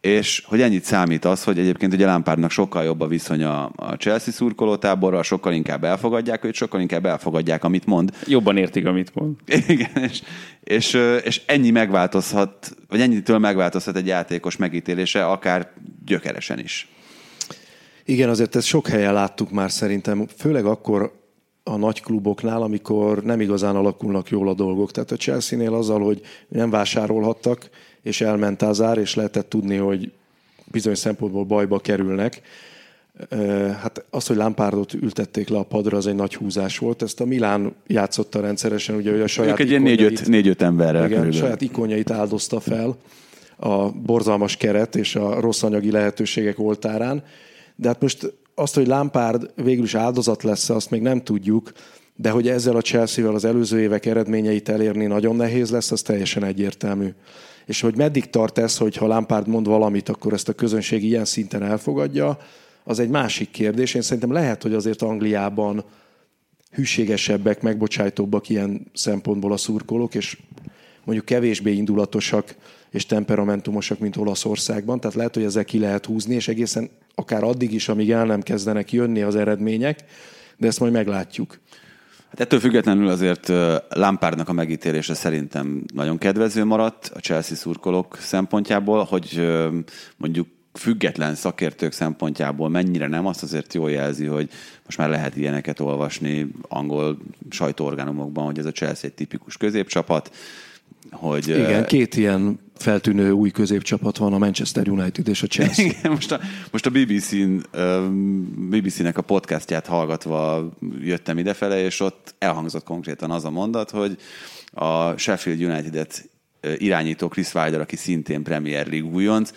és hogy ennyit számít az, hogy egyébként ugye Lampardnak sokkal jobb a viszony a Chelsea szurkolótáborral, sokkal inkább elfogadják őt, sokkal inkább elfogadják, amit mond. Jobban értik, amit mond. Igen, és ennyi megváltozhat, vagy ennyitől megváltozhat egy játékos megítélése, akár gyökeresen is. Igen, azért ezt sok helyen láttuk már szerintem, főleg akkor a nagy kluboknál, amikor nem igazán alakulnak jól a dolgok. Tehát a Chelsea-nél azzal, hogy nem vásárolhattak, és elment az ár, és lehetett tudni, hogy bizonyos szempontból bajba kerülnek. Hát az, hogy Lampardot ültették le a padra, az egy nagy húzás volt. Ezt a Milán játszotta rendszeresen, ugye a saját ikonjait... 4-5 emberrel körülbelül. Saját ikonjait áldozta fel a borzalmas keret és a rossz anyagi lehetőségek oltárán. De hát most azt, hogy Lampard végül is áldozat lesz, azt még nem tudjuk, de hogy ezzel a Chelsea-vel az előző évek eredményeit elérni nagyon nehéz lesz, az teljesen egyértelmű. És hogy meddig tart ez, hogy ha Lampard mond valamit, akkor ezt a közönség ilyen szinten elfogadja, az egy másik kérdés. Én szerintem lehet, hogy azért Angliában hűségesebbek, megbocsájtóbbak ilyen szempontból a szurkolók, és mondjuk kevésbé indulatosak és temperamentumosak, mint Olaszországban. Tehát lehet, hogy ezzel ki lehet húzni, és egészen akár addig is, amíg el nem kezdenek jönni az eredmények, de ezt majd meglátjuk. Hát ettől függetlenül azért Lampardnak a megítélése szerintem nagyon kedvező maradt a Chelsea szurkolók szempontjából, hogy mondjuk független szakértők szempontjából mennyire nem, azt azért jól jelzi, hogy most már lehet ilyeneket olvasni angol sajtóorgánumokban, hogy ez a Chelsea egy tipikus középcsapat, hogy... Igen, két ilyen feltűnő új középcsapat van, a Manchester United és a Chelsea. Igen, most a BBC-nek a podcastját hallgatva jöttem idefele, és ott elhangzott konkrétan az a mondat, hogy a Sheffield United-et irányító Chris Wilder, aki szintén Premier League újonc,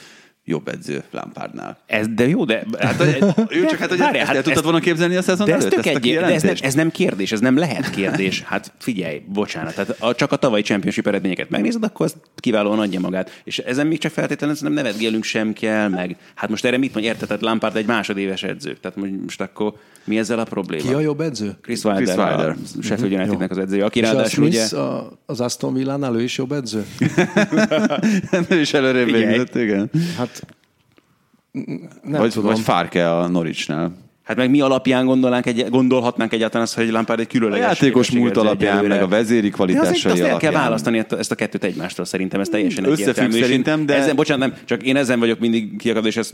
jobb edző Lampardnál. Ez de jó, de... Hát, ő csak el tudtad volna képzelni a szezon előtt? Ez nem kérdés, ez nem lehet kérdés. Hát figyelj, bocsánat, tehát csak a tavalyi championship eredményeket megnézed, akkor az kiválóan adja magát. És ezen még csak feltétlenül nem nevetgélünk sem kell meg. Hát most erre mit mondja, értetett Lampard egy másodéves edző. Tehát most akkor mi ezzel a probléma? Ki a jobb edző? Chris Wilder. A Sheffield Unitednek az edzője. Aki ráadásul ugye... az Aston Villánál ő is jobb edző? Ő is előrébb végzett, igen. Hát nem tudom. Vagy Farke a Norwichnál. Hát meg mi alapján gondolhatnánk egyáltalán azt, hogy Lampard egy különleges... A játékos múlt alapján, előre. Meg a vezéri kvalitásai alapján. El kell választani ezt a kettőt egymástól, szerintem ez teljesen egyértelmű. Összefügg szerintem, de... Ezen, bocsánat, nem, csak én ezen vagyok mindig kiakadva, és ezt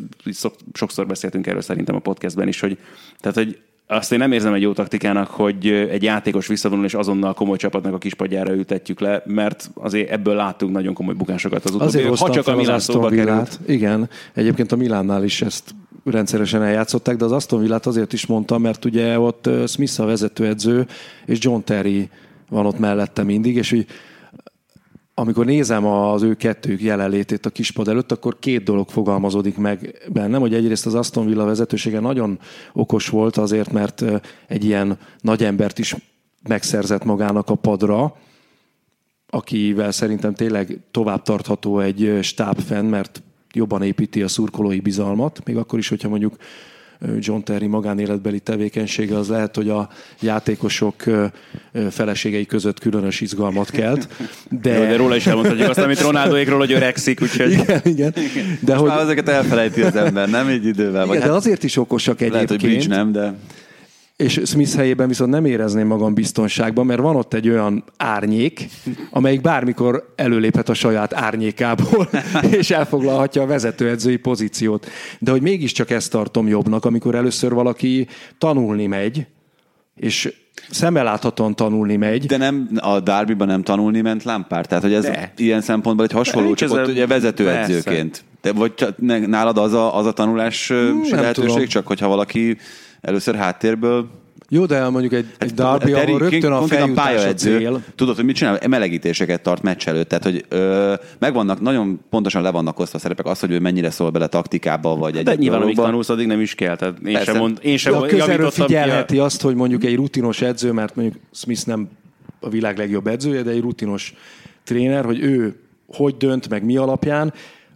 sokszor beszéltünk erről szerintem a podcastben is, hogy, tehát, hogy azt én nem érzem egy jó taktikának, hogy egy játékos visszavonul, és azonnal komoly csapatnak a kispadjára ültetjük le, mert azért ebből láttunk nagyon komoly bukásokat az utóbbi. Ha csak a Milán szóba került. Igen, egyébként a Milánnál is ezt rendszeresen eljátszották, de az Aston Villát azért is mondtam, mert ugye ott Smith a vezetőedző, és John Terry van ott mellette mindig, és így amikor nézem az ő kettők jelenlétét a kispad előtt, akkor két dolog fogalmazódik meg bennem, hogy egyrészt az Aston Villa vezetősége nagyon okos volt azért, mert egy ilyen nagy embert is megszerzett magának a padra, akivel szerintem tényleg tovább tartható egy stáb fenn, mert jobban építi a szurkolói bizalmat, még akkor is, hogyha mondjuk John Terry magánéletbeli tevékenysége az lehet, hogy a játékosok feleségei között különös izgalmat kelt. De róla is elmondhatjuk azt, amit Ronaldóékról, hogy öregszik, úgyhogy... Igen. De hogy... Már ezeket elfelejti az ember, nem így idővel. Igen, de azért is okosak egyébként. Lehet, hogy Bridge nem, de... És Smith helyében viszont nem érezném magam biztonságban, mert van ott egy olyan árnyék, amelyik bármikor előléphet a saját árnyékából, és elfoglalhatja a vezetőedzői pozíciót. De hogy mégiscsak ezt tartom jobbnak, amikor először valaki tanulni megy, és szemmeláthatóan tanulni megy. De nem a derbyben nem tanulni ment Lampard. Tehát, hogy ez de. Ilyen szempontból egy hasonló, csak ott ugye vezetőedzőként. De, vagy nálad az a tanulás lehetőség, tudom. Csak hogyha valaki... Először háttérből. Jó, de mondjuk egy derby, ahol rögtön a feljutás a cél. Tudod, hogy mit csinál? Melegítéseket tart meccs előtt. Tehát, hogy megvannak, nagyon pontosan le vannak osztva szerepek az, hogy ő mennyire szól bele taktikába, vagy egy. De nyilván, amíg tanulsz, addig nem is kell. Tehát én sem a közelről figyelheti azt, hogy mondjuk egy rutinos edző, mert mondjuk Smith nem a világ legjobb edzője, de egy rutinos tréner, hogy ő hogy dönt, meg mi alapján,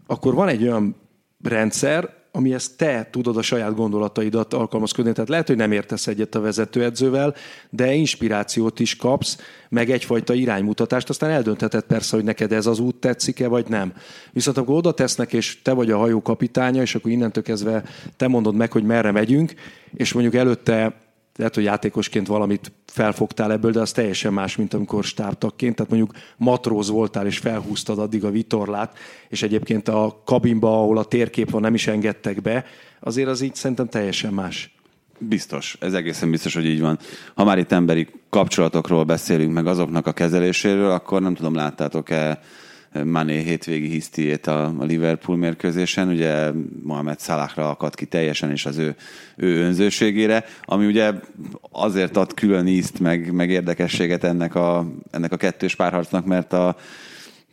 akkor van egy olyan rendszer, ami ezt te tudod a saját gondolataidat alkalmazkodni. Tehát lehet, hogy nem értesz egyet a vezetőedzővel, de inspirációt is kapsz, meg egyfajta iránymutatást, aztán eldöntheted persze, hogy neked ez az út tetszik-e, vagy nem. Viszont akkor oda tesznek, és te vagy a hajó kapitánya, és akkor innentől kezdve te mondod meg, hogy merre megyünk, és mondjuk előtte lehet, hogy játékosként valamit felfogtál ebből, de az teljesen más, mint amikor stábtagként. Tehát mondjuk matróz voltál, és felhúztad addig a vitorlát, és egyébként a kabinba, ahol a térkép van, nem is engedtek be, azért az így szerintem teljesen más. Biztos, ez egészen biztos, hogy így van. Ha már itt emberi kapcsolatokról beszélünk, meg azoknak a kezeléséről, akkor nem tudom, láttátok-e Mané hétvégi hisztiét a Liverpool mérkőzésen, ugye Mohamed Salahra akadt ki teljesen, és az ő önzőségére, ami ugye azért ad külön ízt, meg érdekességet ennek a kettős párharcnak, mert a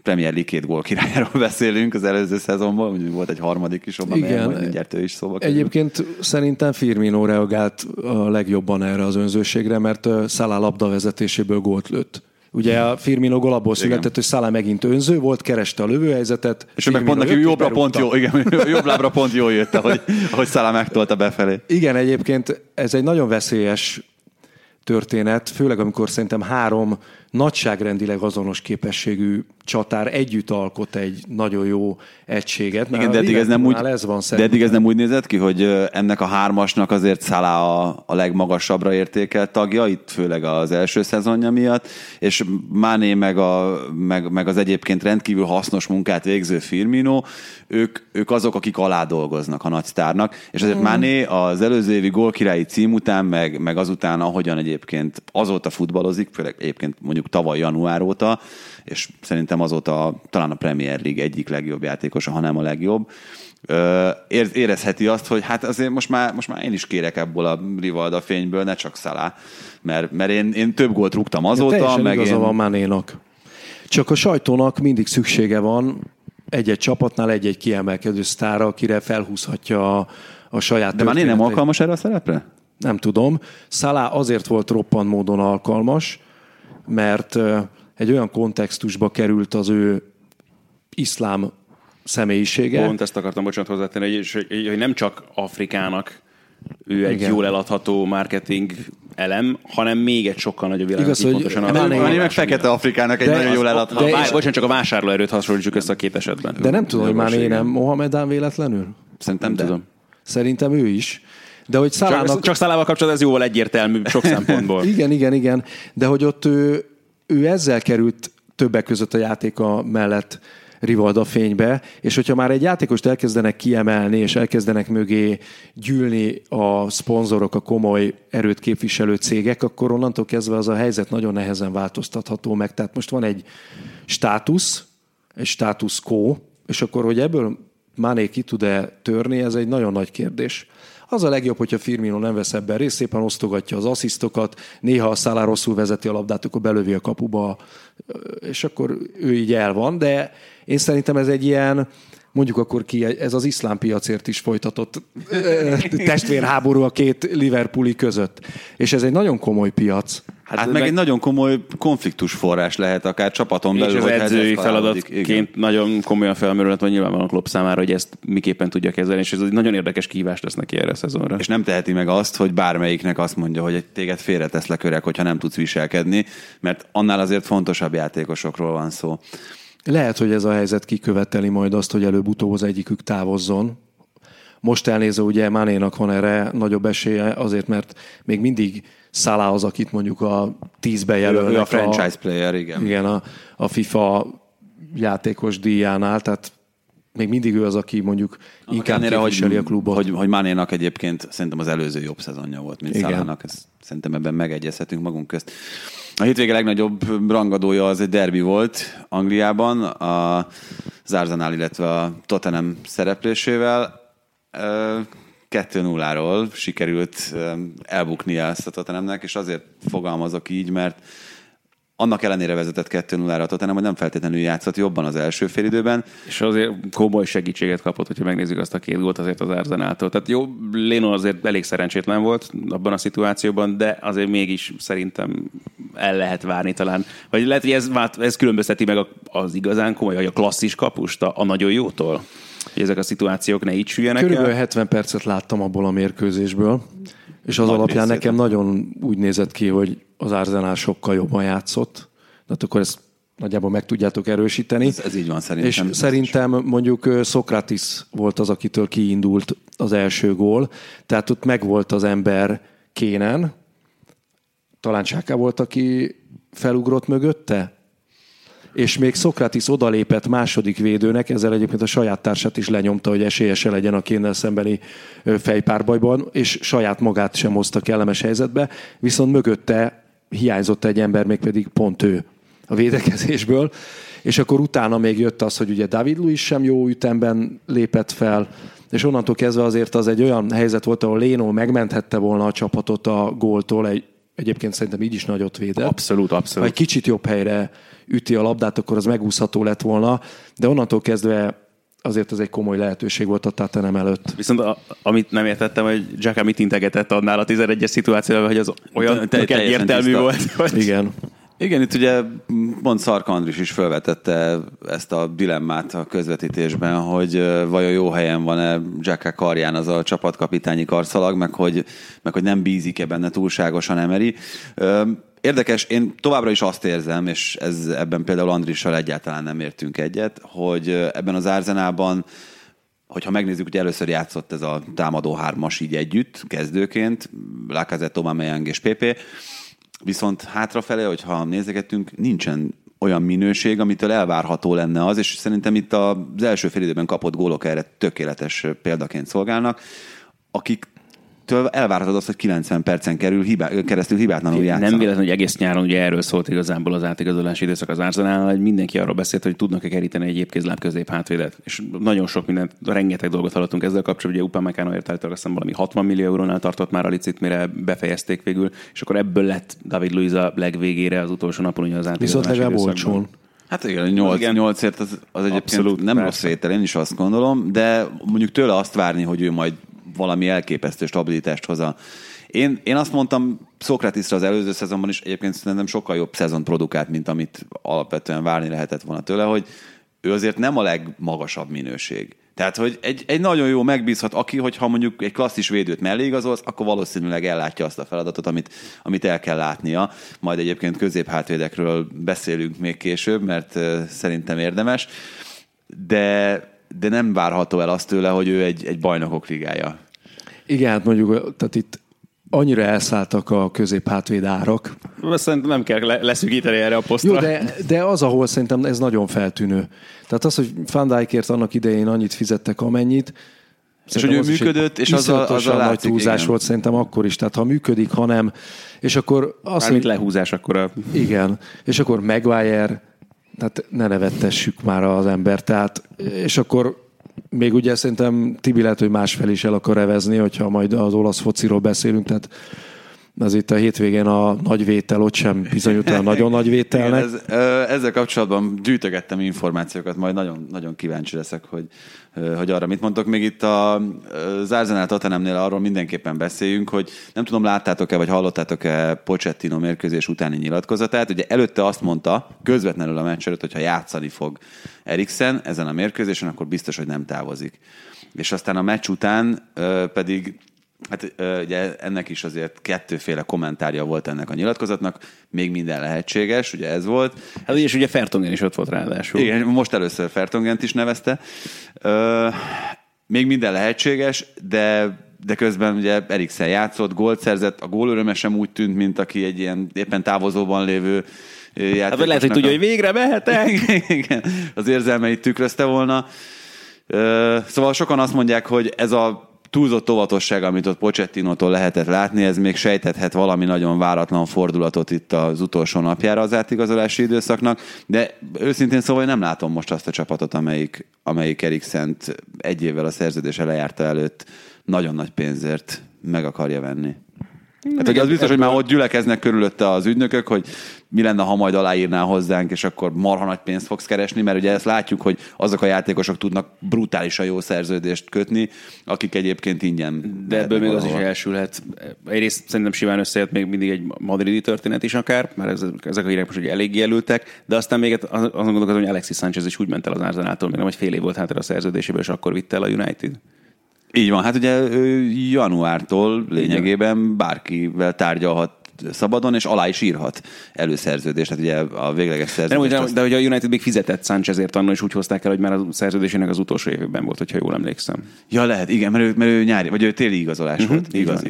Premier League két gól királyáról beszélünk az előző szezonban, úgyhogy volt egy harmadik is, amely gyertő is szóba kerül. Egyébként szerintem Firmino reagált a legjobban erre az önzőségre, mert Salah labdavezetéséből gólt lőtt. Ugye a Firmino gól abból született, hogy Salah megint önző volt, kereste a lövőhelyzetet. És ő meg pont neki jobb lábra pont jól jött, ahogy Salah megtolta befelé. Igen, egyébként ez egy nagyon veszélyes történet, főleg amikor szerintem három nagyságrendileg azonos képességű csatár együtt alkot egy nagyon jó egységet. Igen, de eddig ez nem úgy nézett ki, hogy ennek a hármasnak azért Salah a legmagasabbra értékelt tagja, itt főleg az első szezonja miatt, és Mané meg az egyébként rendkívül hasznos munkát végző Firmino, ők azok, akik alá dolgoznak a nagy sztárnak, és azért Mané az előző évi gólkirályi cím után, meg azután, ahogyan egyébként azóta futballozik, főleg egyébként mondjuk tavaly január óta, és szerintem azóta talán a Premier League egyik legjobb játékosa, hanem a legjobb, érezheti azt, hogy hát azért most már én is kérek ebből a Rivalda fényből, ne csak Salah, mert én több gólt rúgtam azóta. Ja, teljesen igaza van Manénak. Csak a sajtónak mindig szüksége van egy-egy csapatnál egy-egy kiemelkedő sztára, akire felhúzhatja a saját történetét. De Mané nem alkalmas erre a szerepre? Nem tudom. Salah azért volt roppant módon alkalmas, mert egy olyan kontextusba került az ő iszlám személyisége. Pont ezt akartam, bocsánat, hozzátenni, hogy nem csak Afrikának ő egy jól eladható marketing elem, hanem még egy sokkal nagyobb világos. Mané meg Fekete Afrikának egy nagyon jól eladható. Bocsánat, csak a vásárlóerőt hasonlítsuk össze a két esetben. De nem tudom, hogy Mané nem Mohamedán véletlenül? Szerintem ő is. De hogy csak Szalával kapcsolatban ez jóval egyértelmű sok szempontból. igen. De hogy ott ő ezzel került többek között a játéka mellett Rivalda fénybe, és hogyha már egy játékost elkezdenek kiemelni, és elkezdenek mögé gyűlni a szponzorok, a komoly erőt képviselő cégek, akkor onnantól kezdve az a helyzet nagyon nehezen változtatható meg. Tehát most van egy status quo, és akkor, hogy ebből Mané ki tud-e törni, ez egy nagyon nagy kérdés. Az a legjobb, hogyha Firmino nem vesz ebben részt, szépen osztogatja az asszisztokat, néha a Salah rosszul vezeti a labdát, akkor belövi a kapuba, és akkor ő így el van, de én szerintem ez egy ilyen, mondjuk akkor ez az iszlám piacért is folytatott testvérháború a két Liverpooli között. És ez egy nagyon komoly piac. Hát meg egy nagyon komoly konfliktus forrás lehet, akár csapaton belül. És az edzői feladatként nagyon komolyan felmerülhet, vagy nyilvánvalóan Klopp számára, hogy ezt miképpen tudja kezelni, és ez egy nagyon érdekes kihívás lesz neki erre a szezonra. És nem teheti meg azt, hogy bármelyiknek azt mondja, hogy téged félreteszlek öreg, hogyha nem tudsz viselkedni, mert annál azért fontosabb játékosokról van szó. Lehet, hogy ez a helyzet kiköveteli majd azt, hogy előbb-utóbb az egyikük távozzon. Most elnézve ugye Manénak van erre nagyobb esélye, azért mert még mindig Salah az, akit mondjuk a 10-ben jelölnek. Ő a franchise player, igen. Igen, a FIFA játékos díjánál, tehát még mindig ő az, aki mondjuk inkább képviseli a klubot. Hogy Manénak egyébként szerintem az előző jobb szezonja volt, mint Salahnak. Szerintem ebben megegyezhetünk magunk közt. A hétvége legnagyobb rangadója az egy derbi volt Angliában, az Arsenal, illetve a Tottenham szereplésével. 2-0-ról sikerült elbuknia ezt a Tottenhamnek, és azért fogalmazok így, mert annak ellenére vezetett 2-0-ra a Tottenham, hogy nem feltétlenül játszott jobban az első félidőben. És azért komoly segítséget kapott, hogyha megnézzük azt a két gólt azért az Arsenaltól. Tehát jó, Leno azért elég szerencsétlen volt abban a szituációban, de azért mégis szerintem el lehet várni talán. Vagy lehet, hogy ez különbözteti meg az igazán komoly, vagy a klasszis kapust a nagyon jótól, hogy ezek a szituációk ne így süljenek el. Körülbelül 70 percet láttam abból a mérkőzésből, és az nagy alapján nekem nagyon úgy nézett ki, hogy az Arsenal sokkal jobban játszott, de akkor ezt nagyjából meg tudjátok erősíteni. Ez így van szerintem. És szerintem mondjuk Sokratis volt az, akitől kiindult az első gól, tehát ott megvolt az ember Kénen, talán Xhaka volt, aki felugrott mögötte, és még Sokratis odalépett második védőnek, ezzel egyébként a saját társát is lenyomta, hogy esélyese legyen a Kénnel szembeni fejpárbajban, és saját magát sem hozta kellemes helyzetbe, viszont mögötte hiányzott egy ember, mégpedig pont ő a védekezésből, és akkor utána még jött az, hogy ugye David Luiz sem jó ütemben lépett fel, és onnantól kezdve azért az egy olyan helyzet volt, ahol Leno megmenthette volna a csapatot a góltól, egyébként szerintem így is nagyot védett. Abszolút. Ha egy kicsit jobb helyre üti a labdát, akkor az megúszható lett volna, de onnantól kezdve azért ez egy komoly lehetőség volt a Tottenham előtt. Viszont amit nem értettem, hogy Xhaka mit integetett annál a 11-es szituációval, hogy az olyan egyértelmű volt. Igen, itt ugye pont Szarka Andris is felvetette ezt a dilemmát a közvetítésben, hogy vajon jó helyen van-e Xhaka karján az a csapatkapitányi karszalag, meg hogy nem bízik-e benne túlságosan Emery. Érdekes, én továbbra is azt érzem, és ebben például Andrissal egyáltalán nem értünk egyet, hogy ebben az Arsenalban, hogyha megnézzük, hogy először játszott ez a támadó hármas így együtt, kezdőként, Lacazette, Aubameyang és Pepe, viszont hátrafelé, hogyha nézegetünk, nincsen olyan minőség, amitől elvárható lenne az, és szerintem itt az első fél időben kapott gólok erre tökéletes példaként szolgálnak, akiktől elvárhatod azt, hogy 90 percen keresztül hibátlanul játszanak. Nem véletlen, hogy egész nyáron ugye erről szólt igazából az átigazolási időszak az Arsenalnál, hogy mindenki arról beszélt, hogy tudnak-e keríteni egy épkézláb közép hátvédet. És nagyon sok mindent, rengeteg dolgot hallottunk ezzel kapcsolatban, ugye Upamecano-ért állítólag aztán valami 60 millió eurónál tartott már a licit, mire befejezték végül, és akkor ebből lett David Luiz a legvégére az utolsó napon ugye az átigazolási időszakban. Hát igen, 8-ért az egyébként abszolút, nem rossz vétel, én is azt gondolom, de mondjuk tőle azt várni, hogy ő majd valami elképesztő stabilitást hozza. Én azt mondtam Szokratiszra az előző szezonban is, egyébként szerintem sokkal jobb szezon produkált, mint amit alapvetően várni lehetett volna tőle, hogy ő azért nem a legmagasabb minőség. Tehát, hogy egy nagyon jó megbízhat, aki, hogyha mondjuk egy klasszis védőt mellé igazolsz, akkor valószínűleg ellátja azt a feladatot, amit el kell látnia. Majd egyébként középhátvédekről beszélünk még később, mert szerintem érdemes. De nem várható el azt tőle, hogy ő egy bajnokok ligája. Igen, hát mondjuk, tehát itt annyira elszálltak a középhátvéd árak. Szerintem nem kell leszűkíteni erre a posztra. Jó, de az, ahol szerintem ez nagyon feltűnő. Tehát az, hogy Van Dijkért annak idején annyit fizettek, amennyit, szerintem és hogy ő működött, és az a nagy túlzás igen. Volt szerintem akkor is. Tehát ha működik, ha nem, és akkor... Mármint lehúzás akkor a... Igen, és akkor Maguire, tehát ne nevettessük már az embert, tehát, és akkor még ugye szerintem Tibi lehet, hogy másfél is el akar evezni, hogyha majd az olasz fociról beszélünk, tehát az itt a hétvégén a nagy vétel, ott sem bizonyult a nagyon nagy vételnek. Igen, ezzel kapcsolatban gyűjtögettem információkat, majd nagyon, nagyon kíváncsi leszek, hogy arra mit mondtok. Még itt az Arsenal Tottenhamnél arról mindenképpen beszéljünk, hogy nem tudom, láttátok-e vagy hallottátok-e Pochettino mérkőzés utáni nyilatkozatát. Ugye előtte azt mondta, közvetlenül a meccs előtt, hogyha játszani fog Eriksen ezen a mérkőzésen, akkor biztos, hogy nem távozik. És aztán a meccs után pedig hát ugye ennek is azért kettőféle kommentárja volt ennek a nyilatkozatnak, még minden lehetséges, ugye ez volt. Hát és ugye Vertonghen is ott volt ráadásul. Igen, most először Vertonghent is nevezte. Még minden lehetséges, de közben ugye Eriksen játszott, gólt szerzett, a gólöröme sem úgy tűnt, mint aki egy ilyen éppen távozóban lévő játékosnak. Hát lehet, hogy tudja, hogy végre mehetek. Igen, az érzelmeit tükrözte volna. Szóval sokan azt mondják, hogy ez a túlzott óvatosság, amit ott Pochettinótól lehetett látni, ez még sejtethet valami nagyon váratlan fordulatot itt az utolsó napjára az átigazolási időszaknak, de őszintén szóval nem látom most azt a csapatot, amelyik Eriksent egy évvel a szerződése lejárta előtt nagyon nagy pénzért meg akarja venni. Hát ugye az biztos, hogy már ott gyülekeznek körülötte az ügynökök, hogy mi lenne, ha majd aláírnál hozzánk, és akkor marha nagy pénzt fogsz keresni, mert ugye ezt látjuk, hogy azok a játékosok tudnak brutálisan jó szerződést kötni, akik egyébként ingyen. De ebből még az is elsülhet. Egyrészt szerintem simán összejött még mindig egy madridi történet is akár, mert ezek a hírek most ugye elég jelöltek, de aztán még azon gondolkozom, hogy Alexis Sanchez is úgy ment el az Arsenaltól, még nem, hogy fél év volt hátra a szerződéséből, és akkor vitte el a United. Így van, hát ugye januártól lényegében bárkivel tárgyalhat szabadon, és alá is írhat előszerződést, tehát ugye a végleges szerződést. Nem, de ugye a United még fizetett Sanchezért annak, és úgy hozták el, hogy már a szerződésének az utolsó évben volt, hogyha jól emlékszem. Ja, lehet, igen, mert ő nyári, vagy ő téli igazolás volt. Igaz.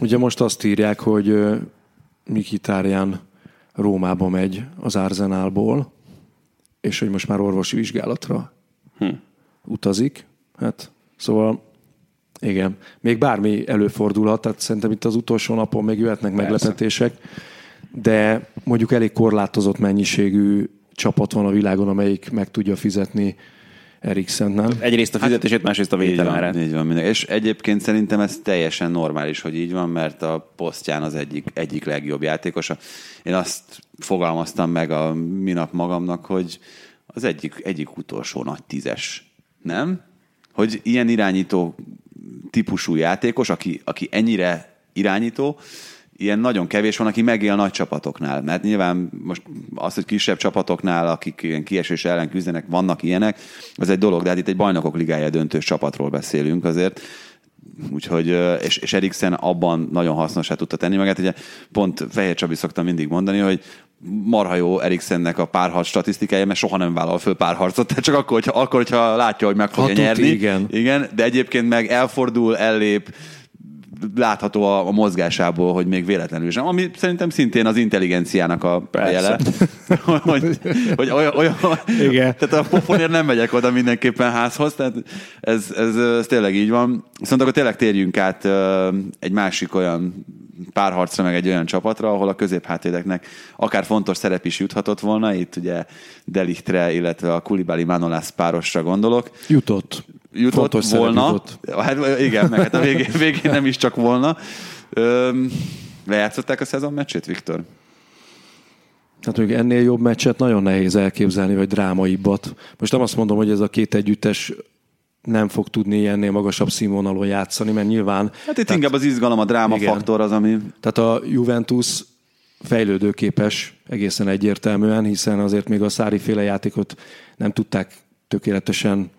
Ugye most azt írják, hogy Mkhitaryan Rómába megy az Arsenalból, és hogy most már orvosi vizsgálatra utazik, hát... Szóval, igen, még bármi előfordulhat, tehát szerintem itt az utolsó napon még jöhetnek meglepetések, de mondjuk elég korlátozott mennyiségű csapat van a világon, amelyik meg tudja fizetni Eriksen, nem? Egyrészt a fizetését, másrészt a védelmárát. Így van, és egyébként szerintem ez teljesen normális, hogy így van, mert a posztján az egyik legjobb játékosa. Én azt fogalmaztam meg a minap magamnak, hogy az egyik utolsó nagy tízes, nem? Hogy ilyen irányító típusú játékos, aki ennyire irányító, ilyen nagyon kevés van, aki megél nagy csapatoknál. Mert nyilván most az, hogy kisebb csapatoknál, akik ilyen kiesés ellen küzdenek, vannak ilyenek, az egy dolog, de hát itt egy Bajnokok Ligája döntős csapatról beszélünk azért. Úgyhogy, és Eriksen abban nagyon hasznosá tudta tenni magát. Ugye pont Fehér Csabi szoktam mindig mondani, hogy marha jó Eriksennek a párharc statisztikája, mert soha nem vállal föl párharcot, tehát csak akkor, hogyha látja, hogy meg fogja nyerni. Igen, de egyébként meg elfordul, ellép, látható a mozgásából, hogy még véletlenül sem. Ami szerintem szintén az intelligenciának a jele. hogy olyan, tehát a pofonért nem megyek oda mindenképpen házhoz, tehát ez tényleg így van. Szóval akkor tényleg térjünk át egy másik olyan párharcra, meg egy olyan csapatra, ahol a középhátvédeknek akár fontos szerep is juthatott volna. Itt ugye De Lichtre, illetve a Koulibaly-Manolász párosra gondolok. Jutott fontos volna. Hát igen, meg hát a végén nem is csak volna. Lejátszották a szezon meccsét, Viktor? Hát még ennél jobb meccset nagyon nehéz elképzelni, vagy drámaibbat. Most nem azt mondom, hogy ez a két együttes nem fog tudni ennél magasabb színvonalon játszani, mert nyilván... Hát itt inkább az izgalom, a dráma faktor az, ami... Tehát a Juventus fejlődőképes egészen egyértelműen, hiszen azért még a Sarri féle játékot nem tudták tökéletesen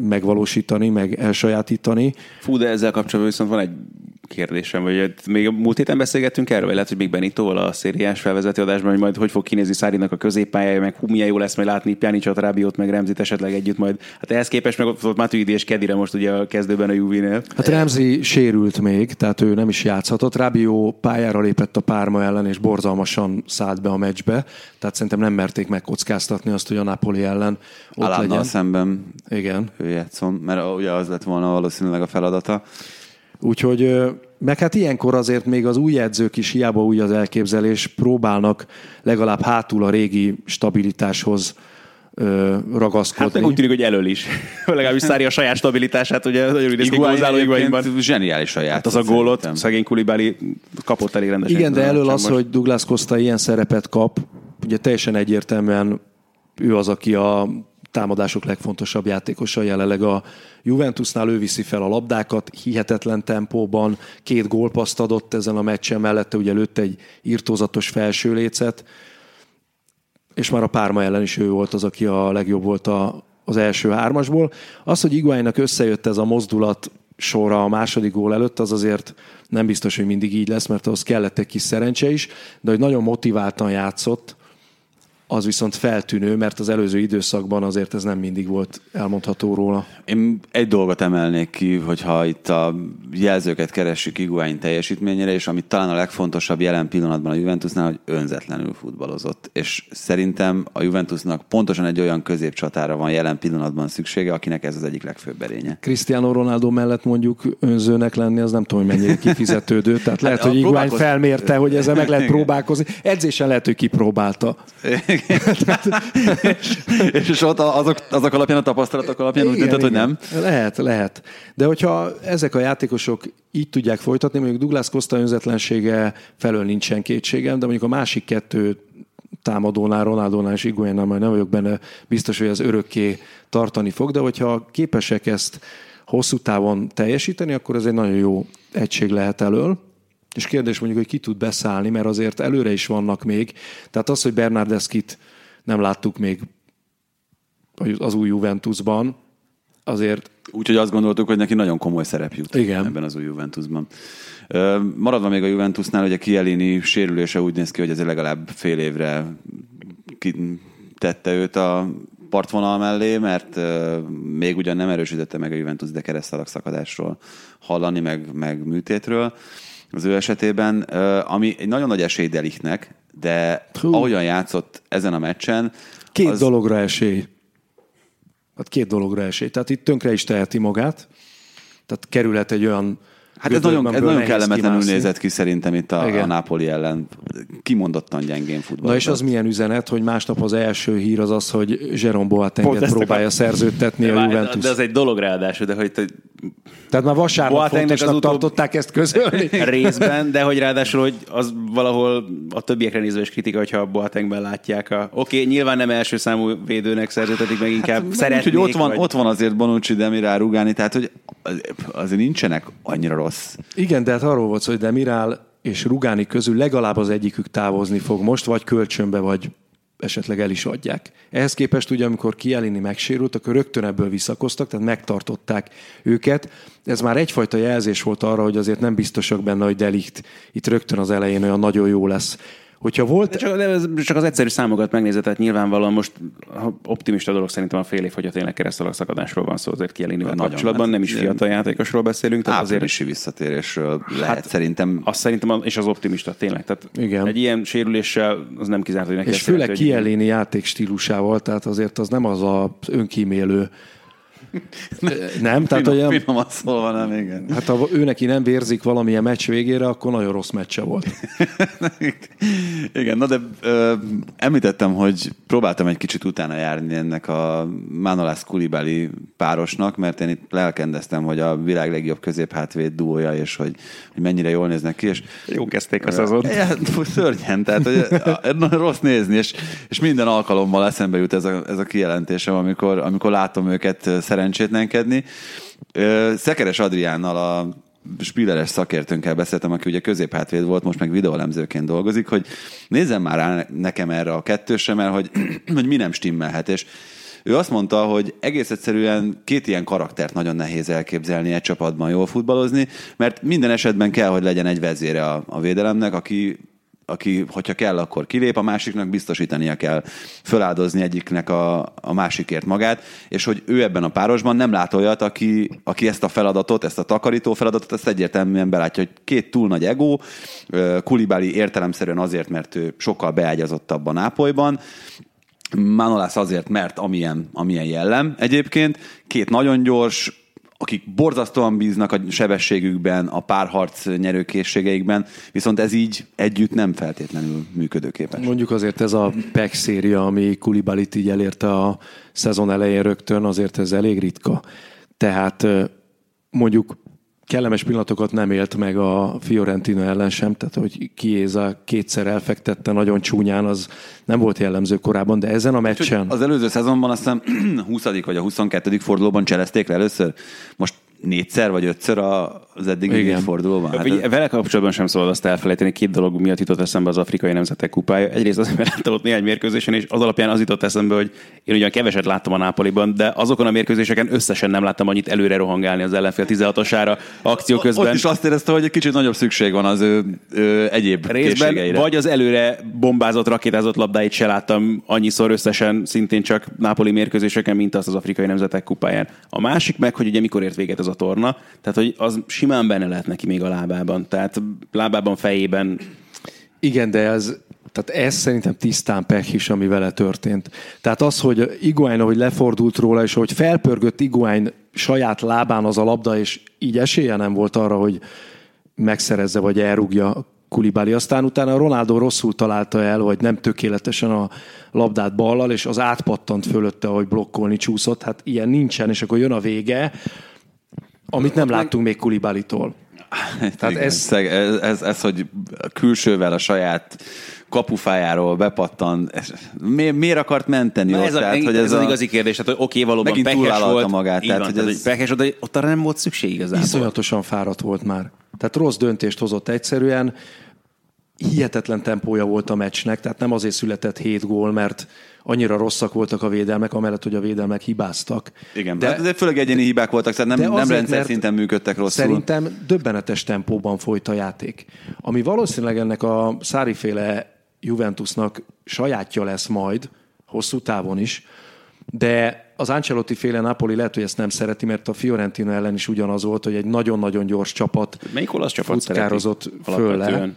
megvalósítani, meg elsajátítani. Fú, de ezzel kapcsolatban viszont van egy kérdésem, hogy még a múlt héten beszélgettünk erről, vagy lehet, hogy még Benitoval a szériás felvezető adásban, hogy majd hogy fog kinézni Szárinak a középpályája, meg milyen jó lesz majd látni Pjanicsot, Rábiót, meg Remzit esetleg együtt majd. Hát ehhez képest meg ott Matuidi és Kedire most ugye a kezdőben a Juvénél. Hát Remzi sérült még, tehát ő nem is játszhatott. Rábió pályára lépett a Parma ellen, és borzalmasan szállt be a meccsbe, tehát szerintem nem merték megkockáztatni azt, hogy a Napoli ellen ott Alánnal szemben igen. Ő játszom, mert ugye az lett volna valószínűleg a feladata. Úgyhogy, meg hát ilyenkor azért még az új edzők is, hiába új az elképzelés, próbálnak legalább hátul a régi stabilitáshoz ragaszkodni. Hát meg úgy tűnik, hogy elől is. Legalábbis Szári a saját stabilitását, ugye nagyon idézték Gonzalo Higuaínban. Zseniálisan játszott. Hát az a gólot szegény Koulibaly kapott elég rendesen. Igen, de elől az, hogy Douglas Costa ilyen szerepet kap, ugye teljesen egyértelműen ő az, aki a támadások legfontosabb játékosa jelenleg a Juventusnál, ő viszi fel a labdákat, hihetetlen tempóban, 2 gólpaszt adott ezen a meccsen, mellette ugye lőtt egy irtózatos felsőlécet, és már a Parma ellen is ő volt az, aki a legjobb volt az első 3-asból. Az, hogy Higuaínnak összejött ez a mozdulat sorra a második gól előtt, az azért nem biztos, hogy mindig így lesz, mert ahhoz kellett egy kis szerencse is, de hogy nagyon motiváltan játszott, az viszont feltűnő, mert az előző időszakban azért ez nem mindig volt elmondható róla. Én egy dolgot emelnék ki, hogyha itt a jelzőket keressük Higuaín teljesítményére, és amit talán a legfontosabb jelen pillanatban a Juventusnál, hogy önzetlenül futballozott. És szerintem a Juventusnak pontosan egy olyan középcsatára van jelen pillanatban szüksége, akinek ez az egyik legfőbb erénye. Cristiano Ronaldo mellett mondjuk önzőnek lenni, az nem tudom, hogy mennyire kifizetődő. Tehát lehet, hogy Higuaín felmérte, hogy ezzel meg lehet próbálkozni. Edzésen lehet, hogy kipróbálta. és ott azok alapján, a tapasztalatok alapján úgy döntött, hogy nem. Lehet. De hogyha ezek a játékosok így tudják folytatni, mondjuk Douglas Costa önzetlensége felől nincsen kétségem, de mondjuk a másik 2 támadónál, Ronaldónál és Higuaínnál majd nem vagyok benne biztos, hogy ez örökké tartani fog, de hogyha képesek ezt hosszú távon teljesíteni, akkor ez egy nagyon jó egység lehet elől. És kérdés mondjuk, hogy ki tud beszállni, mert azért előre is vannak még. Tehát az, hogy Bernardeskit nem láttuk még az új Juventusban, azért... Úgyhogy azt gondoltuk, hogy neki nagyon komoly szerep jut ebben az új Juventusban. Maradva még a Juventusnál, ugye Chiellini sérülése úgy néz ki, hogy ez legalább fél évre tette őt a partvonal mellé, mert még ugyan nem erősítette meg a Juventus, de keresztszallag szakadásról hallani, meg műtétről. Az ő esetében, ami egy nagyon nagy esély Delichtnek, de ahogyan játszott ezen a meccsen... Két dologra esély. Tehát itt tönkre is teheti magát. Tehát kerülhet egy olyan... Hát ez nagyon kellemetlenül nézett ki szerintem itt a Napoli ellen. Kimondottan gyengén futball. Na és az milyen üzenet, hogy másnap az első hír az az, hogy Jerome Boatenget próbálja szerződtetni a Juventus. De az egy dolog ráadásul, de hogy... Tehát már vasárnap fontosnak tartották ezt közölni. Részben, de hogy ráadásul, hogy az valahol a többiekre nézve is kritika, hogyha a Boatengben látják. Oké, nyilván nem első számú védőnek szerződtetik, meg inkább hát, szeretnék. Úgyhogy ott van azért Bonucci, Demirál, Rugani, tehát hogy azért nincsenek annyira rossz. Igen, de hát arról volt szó, hogy Demirál és Rugani közül legalább az egyikük távozni fog most, vagy kölcsönbe, vagy esetleg el is adják. Ehhez képest ugye, amikor Chiellini megsérült, akkor rögtön ebből visszakoztak, tehát megtartották őket. Ez már egyfajta jelzés volt arra, hogy azért nem biztosak benne, hogy De Ligt itt rögtön az elején olyan nagyon jó lesz. Hogyha volt... Csak az egyszerű számokat megnézett, tehát nyilvánvalóan most optimista dolog szerintem a fél év, hogyha tényleg keresztszallag szakadásról van szó, azért Chiellinivel kapcsolatban, nem is fiatal játékosról beszélünk. Tehát áprilisi visszatérésről lehet szerintem. Azt szerintem, és az optimista tényleg. Tehát igen. Egy ilyen sérüléssel az nem kizárt, hogy neki. És főleg Chiellini játékstílusával, tehát azért az nem az a önkímélő. Nem? Tehát finoman szólva nem, igen. Hát ha ő neki nem vérzik valamilyen meccs végére, akkor nagyon rossz meccse volt. Igen, na de említettem, hogy próbáltam egy kicsit utána járni ennek a Manolász Koulibaly párosnak, mert én itt lelkendeztem, hogy a világ legjobb középhátvéd duója, és hogy mennyire jól néznek ki. És jó kezdték a szezont. Szörnyen, tehát hogy rossz nézni, és minden alkalommal eszembe jut ez a kijelentésem, amikor látom őket szerencsétlenkedni. Szekeres Adriánnal, a spilleres szakértőnkkel beszéltem, aki ugye középhátvéd volt, most meg videóelemzőként dolgozik, hogy nézzem már rá nekem erre a kettősre, mert hogy mi nem stimmelhet, és Ő azt mondta, hogy egész egyszerűen két ilyen karaktert nagyon nehéz elképzelni egy csapatban jól futballozni, mert minden esetben kell, hogy legyen egy vezére a védelemnek, aki, hogyha kell, akkor kilép, a másiknak biztosítania kell föláldozni egyiknek a másikért magát, és hogy ő ebben a párosban nem lát olyat, aki ezt a feladatot, ezt a takarító feladatot, ezt egyértelműen belátja, hogy két túl nagy egó, Koulibaly értelemszerűen azért, mert ő sokkal beágyazottabb a Nápolyban, Manolász azért, mert amilyen jellem egyébként, két nagyon gyors, akik borzasztóan bíznak a sebességükben, a párharc nyerőkészségeikben, viszont ez így együtt nem feltétlenül működőképes. Mondjuk azért ez a PEC széria, ami Koulibalyt így elérte a szezon elején rögtön, azért ez elég ritka. Tehát mondjuk kellemes pillanatokat nem élt meg a Fiorentina ellen sem, tehát hogy Chiesa kétszer elfektette nagyon csúnyán, az nem volt jellemző korábban, de ezen a meccsen... Az előző szezonban aztán 20. vagy a 22. fordulóban cselezték le először, most 4-szer vagy 5-ször az eddigi fordulóban. Hát vele kapcsolatban sem szabad azt elfelejteni, két dolog miatt jutott eszembe az afrikai nemzetek kupája. Egyrészt az, mert láttam ott néhány mérkőzésen, és az alapján az jutott eszembe, hogy én ugyan keveset láttam a Nápoliban, de azokon a mérkőzéseken összesen nem láttam annyit előre rohangálni az ellenfél 16-osára akció közben. Ott is azt éreztem, hogy egy kicsit nagyobb szükség van az ő egyéb részben, vagy az előre bombázott, rakétázott labdáit se láttam annyiszor összesen, szintén csak nápoli mérkőzéseken, mint azt az afrikai nemzetek kupáján. A másik meg, hogy ugye mikor ért véget az a torna, tehát hogy az simán benne lehet neki még a lábában, tehát lábában, fejében. Igen, de ez szerintem tisztán pech is, ami vele történt. Tehát az, hogy Higuain, ahogy lefordult róla, és ahogy felpörgött Higuain saját lábán az a labda, és így esélye nem volt arra, hogy megszerezze, vagy elrúgja Koulibaly. Aztán utána Ronaldo rosszul találta el, vagy nem tökéletesen a labdát ballal, és az átpattant fölötte, ahogy blokkolni csúszott. Hát ilyen nincsen, és akkor jön a vége, amit nem láttunk még Koulibalytól. Tehát ez, hogy külsővel a saját kapufájáról bepattan, miért akart menteni? Ez az igazi kérdés, tehát hogy oké, valóban pekes volt. Magát, tehát, van, hogy pekes, de ott arra nem volt szükség igazából. Iszonyatosan fáradt volt már. Tehát rossz döntést hozott egyszerűen, hihetetlen tempója volt a meccsnek, tehát nem azért született 7 gól, mert annyira rosszak voltak a védelmek, amellett, hogy a védelmek hibáztak. Igen, de főleg egyéni hibák voltak, tehát nem rendszer szinten működtek rosszul. Szerintem döbbenetes tempóban folyt a játék. Ami valószínűleg ennek a Sarri-féle Juventusnak sajátja lesz majd, hosszú távon is, de az Ancelotti-féle Napoli lehet, hogy ezt nem szereti, mert a Fiorentina ellen is ugyanaz volt, hogy egy nagyon-nagyon gyors csapat futkározott föl le.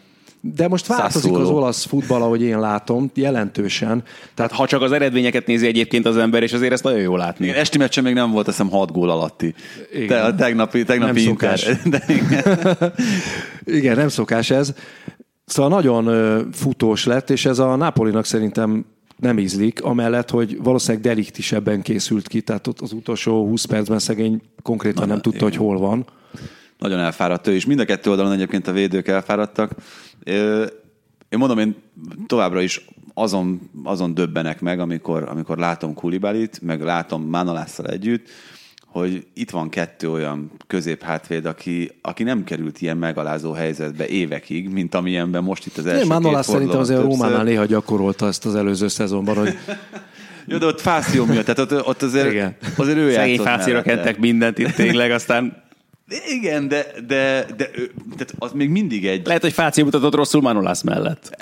De most változik az olasz futball, ahogy én látom, jelentősen. Tehát ha csak az eredményeket nézi egyébként az ember, és azért ezt nagyon jól látni. Igen, esti meccsen még nem volt, azt hiszem 6 gól alatti. Igen. A tegnapi nem szokás. Igen, nem szokás ez. Szóval nagyon futós lett, és ez a Nápolinak szerintem nem ízlik, amellett, hogy valószínűleg Delikt is ebben készült ki, tehát ott az utolsó 20 percben szegény konkrétan nem tudta, hogy hol van. Nagyon elfáradt ő is. Mind a kettő oldalon egyébként a védők elfáradtak. Én továbbra is azon döbbenek meg, amikor látom Koulibalyt, meg látom Manolásszal együtt, hogy itt van 2 olyan középhátvéd, aki nem került ilyen megalázó helyzetbe évekig, mint amilyenben most itt az első két fordulóban. Manolász szerintem azért a Rómánál néha gyakorolta ezt az előző szezonban, hogy... Jó, de ott Fáció miatt, tehát ott azért ő játszott. Szegény Fációra kentek mindent itt tényleg, aztán... Igen, de tehát az még mindig egy... Lehet, hogy Fáció mutatott rosszul Manolász mellett.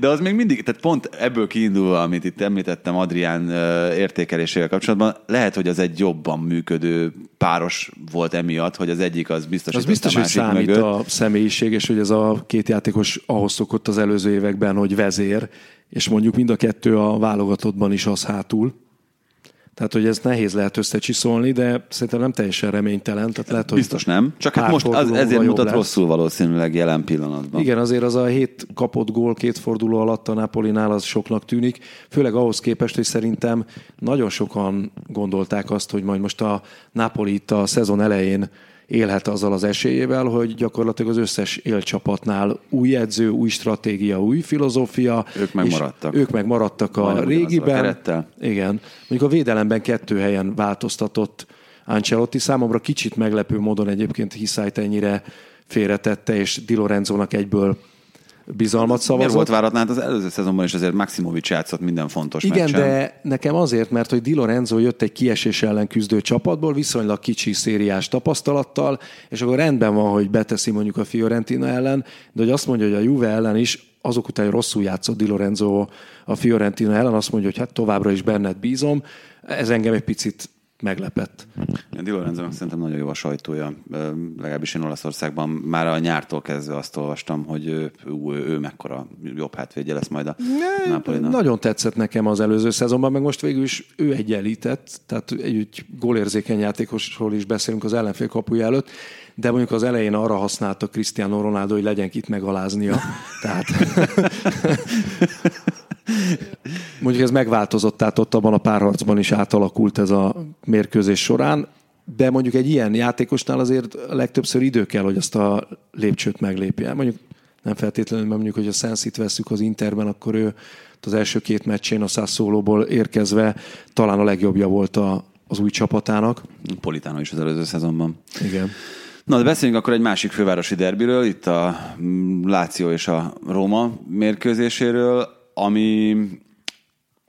De az még mindig, tehát pont ebből kiindulva, amit itt említettem Adrián értékelésével kapcsolatban, lehet, hogy az egy jobban működő páros volt emiatt, hogy az egyik az biztosított a másik mögött. Az biztos, hogy számít a személyiség, és hogy ez a két játékos ahhoz szokott az előző években, hogy vezér, és mondjuk mind a kettő a válogatottban is az hátul. Tehát, hogy ez nehéz lehet összecsiszolni, de szerintem nem teljesen reménytelen. Tehát lehet, biztos hogy nem, csak hát most ezért mutat rosszul valószínűleg jelen pillanatban. Igen, azért az a 7 kapott gól 2 forduló alatt a Napolinál az soknak tűnik, főleg ahhoz képest, hogy szerintem nagyon sokan gondolták azt, hogy majd most a Napoli itt a szezon elején élhet azzal az esélyével, hogy gyakorlatilag az összes élcsapatnál új edző, új stratégia, új filozófia. Ők megmaradtak a régiben. Igen. Mondjuk a védelemben 2 helyen változtatott Ancelotti. Számomra kicsit meglepő módon egyébként Hiszájt ennyire félretette, és Di Lorenzónak egyből bizalmat szavazott. Miért volt váratlan? Az előző szezonban is azért Maximovic játszott minden fontos meccsen. Igen, de nekem azért, mert hogy Di Lorenzo jött egy kiesés ellen küzdő csapatból, viszonylag kicsi szériás tapasztalattal, és akkor rendben van, hogy beteszi mondjuk a Fiorentina ellen, de hogy azt mondja, hogy a Juve ellen is, azok után, hogy rosszul játszott Di Lorenzo a Fiorentina ellen, azt mondja, hogy hát továbbra is benned bízom. Ez engem egy picit meglepett. Di Lorenzónak szerintem nagyon jó a sajtója. Legalábbis én Olaszországban már a nyártól kezdve azt olvastam, hogy ő mekkora jobb hátvédje lesz majd a Napolinak. Nagyon tetszett nekem az előző szezonban, meg most végül is ő egy elített, tehát egy gólérzékeny játékosról is beszélünk az ellenfél kapuja előtt, de mondjuk az elején arra használta Cristiano Ronaldo, hogy legyen kit megaláznia. Tehát... Mondjuk ez megváltozott, tehát ott abban a párharcban is átalakult ez a mérkőzés során, de mondjuk egy ilyen játékosnál azért legtöbbször idő kell, hogy azt a lépcsőt meglépje. Mondjuk nem feltétlenül, mert mondjuk, hogy a Sensit veszük az Interben, akkor ő az első két meccsén a Sassuolóból érkezve talán a legjobbja volt az új csapatának. Politano is az előző szezonban. Igen. Na, de beszéljünk akkor egy másik fővárosi derbiről, itt a Láció és a Róma mérkőzéséről, ami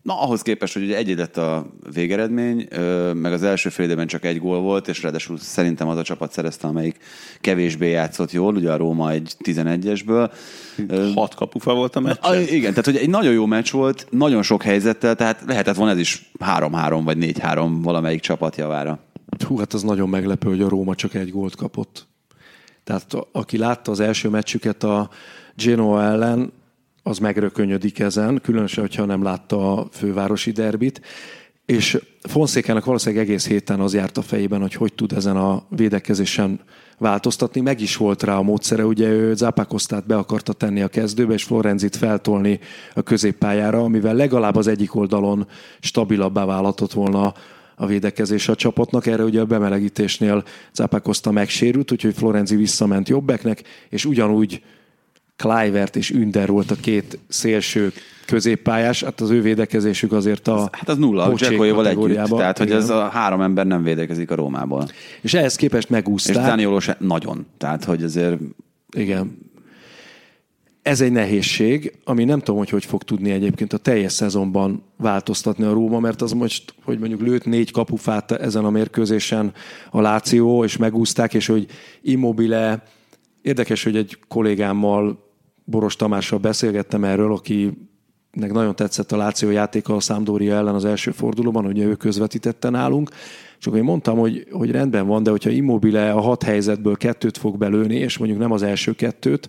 ahhoz képest, hogy ugye egy lett a végeredmény, meg az első fél időben csak egy gól volt, és ráadásul szerintem az a csapat szerezte, amelyik kevésbé játszott jól, ugye a Róma egy 11-esből. 6 kapufa volt a meccsen. Igen, tehát hogy egy nagyon jó meccs volt, nagyon sok helyzettel, tehát lehetett volna ez is 3-3 vagy 4-3 valamelyik csapat javára. Hú, hát az nagyon meglepő, hogy a Róma csak egy gólt kapott. Tehát aki látta az első meccsüket a Genoa ellen, az megrökönyödik ezen, különösen, hogyha nem látta a fővárosi derbit, és Fonszékának valószínűleg egész héten az járt a fejében, hogy tud ezen a védekezésen változtatni. Meg is volt rá a módszere, ugye ő Zápákosztát be akarta tenni a kezdőbe, és Florenzit feltolni a középpályára, amivel legalább az egyik oldalon stabilabbá válhatott volna a védekezés a csapatnak. Erre ugye a bemelegítésnél Zápákoszta megsérült, úgyhogy Florenzi visszament jobbeknek, és ugyanúgy Kluivert és Ünder volt a két szélső középpályás, hát az ő védekezésük azért a hát az nulla, a Dzsekójéval együtt, tehát hogy ez a 3 ember nem védekezik a Rómából. És ehhez képest megúszták. És Zanioló se nagyon, tehát hogy azért... Igen. Ez egy nehézség, ami nem tudom, hogy fog tudni egyébként a teljes szezonban változtatni a Róma, mert az most, hogy mondjuk lőtt 4 kapufát ezen a mérkőzésen a Láció, és megúszták, és hogy Immobile... Érdekes, hogy egy kollégámmal, Boros Tamással beszélgettem erről, akinek nagyon tetszett a Láció játéka a Sampdoria ellen az első fordulóban, ugye ő közvetítette nálunk, és akkor én mondtam, hogy rendben van, de hogyha Immobile a 6 helyzetből 2 fog belőni, és mondjuk nem az első 2,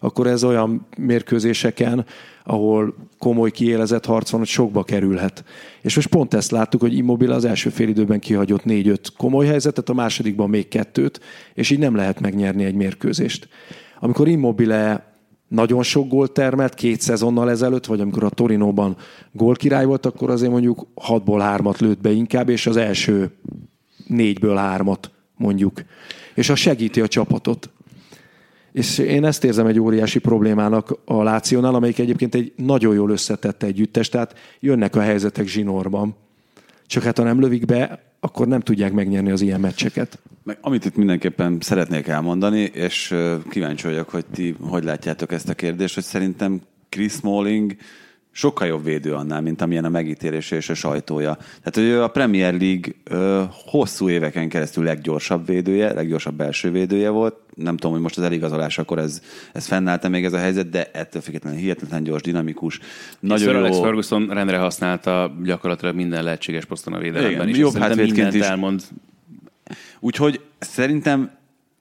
akkor ez olyan mérkőzéseken, ahol komoly kiélezett harc van, hogy sokba kerülhet. És most pont ezt láttuk, hogy Immobile az első fél időben kihagyott 4-5 komoly helyzetet, a másodikban még 2, és így nem lehet megnyerni egy mérkőzést. Amikor Immobile nagyon sok gólt termelt 2 szezonnal ezelőtt, vagy amikor a Torinóban gólkirály volt, akkor azért mondjuk 6-ból 3 lőtt be inkább, és az első 4-ből 3 mondjuk. És az segíti a csapatot. És én ezt érzem egy óriási problémának a Lációnál, amelyik egyébként egy nagyon jól összetett együttes, tehát jönnek a helyzetek zsinórban. Csak hát ha nem lövik be, akkor nem tudják megnyerni az ilyen meccseket. Meg, amit itt mindenképpen szeretnék elmondani, és kíváncsi vagyok, hogy ti hogy látjátok ezt a kérdést, hogy szerintem Chris Smalling sokkal jobb védő annál, mint amilyen a megítélése és a sajtója. Tehát, hogy a Premier League hosszú éveken keresztül leggyorsabb védője, leggyorsabb belső védője volt. Nem tudom, hogy most az eligazolásakor ez fennállt még ez a helyzet, de ettől függetlenül hihetetlen gyors, dinamikus. Nagyon jó. Alex Ferguson rendre használta gyakorlatilag minden lehetséges poszton a védelemben is. Jobb hátvédként is. Elmond. Úgyhogy szerintem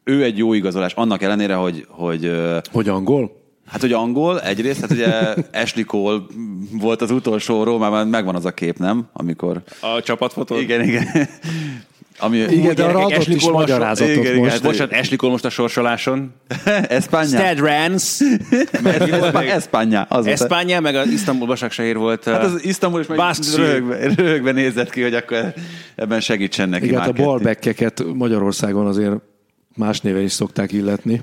ő egy jó igazolás, annak ellenére, hogy angol? Hát, hogy angol egyrészt, hát ugye Ashley Cole volt az utolsó Rómában, megvan az a kép, nem? Amikor... A csapatfotó? Igen. Ami, igen, de arra adott is magyarázatot most. Igen, bocsánat, Ashley Cole most a sorsoláson. Espanya. Stedrans. Espanya. Espanya, meg az Isztambul Başakşehir volt. Hát az Isztambul is meg röhögve nézett ki, hogy akkor ebben segítsen neki. Igen, a balbekkeket Magyarországon azért más néve is szokták illetni.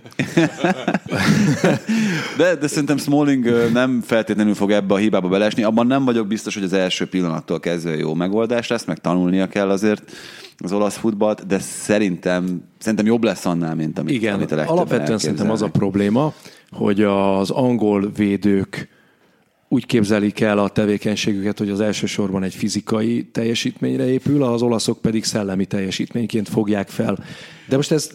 De szerintem Smalling nem feltétlenül fog ebbe a hibába belesni. Abban nem vagyok biztos, hogy az első pillanattól kezdve jó megoldás lesz, meg tanulnia kell azért az olasz futballt, de szerintem jobb lesz annál, mint amit a legtöbben elképzelnek. Alapvetően szerintem az a probléma, hogy az angol védők úgy képzelik el a tevékenységüket, hogy az elsősorban egy fizikai teljesítményre épül, az olaszok pedig szellemi teljesítményként fogják fel. De most ez...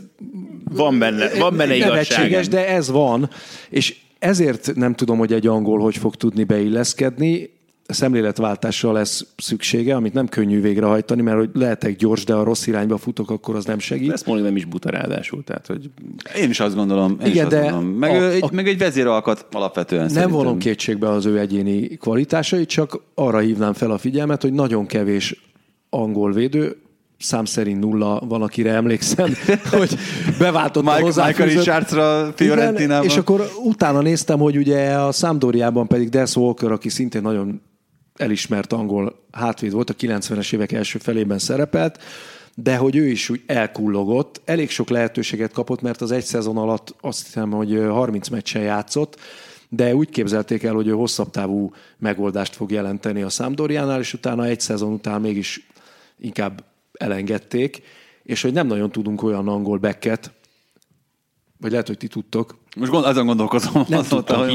Van benne igazság. De ez van, és ezért nem tudom, hogy egy angol hogy fog tudni beilleszkedni. Szemléletváltásra lesz szüksége, amit nem könnyű végrehajtani, mert hogy lehetek gyors, de a rossz irányba futok, akkor az nem segít. Ezt mondjuk nem is buta ráadásul, tehát hogy... Én is azt gondolom. Meg egy vezéralkat alapvetően nem szerintem. Nem vonom kétségbe az ő egyéni kvalitásait, csak arra hívnám fel a figyelmet, hogy nagyon kevés angol védő, szám szerint 0, van, akire emlékszem, hogy beváltott a hozzáfűzött. Michael Richardsra, Fiorentinában. És akkor utána néztem, hogy ugye a Sampdoriában pedig Des Walker, aki szintén nagyon elismert angol hátvéd volt, a 90-es évek első felében szerepelt, de hogy ő is úgy elkullogott, elég sok lehetőséget kapott, mert az egy szezon alatt azt hiszem, hogy 30 meccsen játszott, de úgy képzelték el, hogy ő hosszabb távú megoldást fog jelenteni a Sampdoriánál, és utána egy szezon után mégis inkább elengedték, és hogy nem nagyon tudunk olyan angol backet, vagy lehet, hogy ti tudtok. Most azon gondolkozom,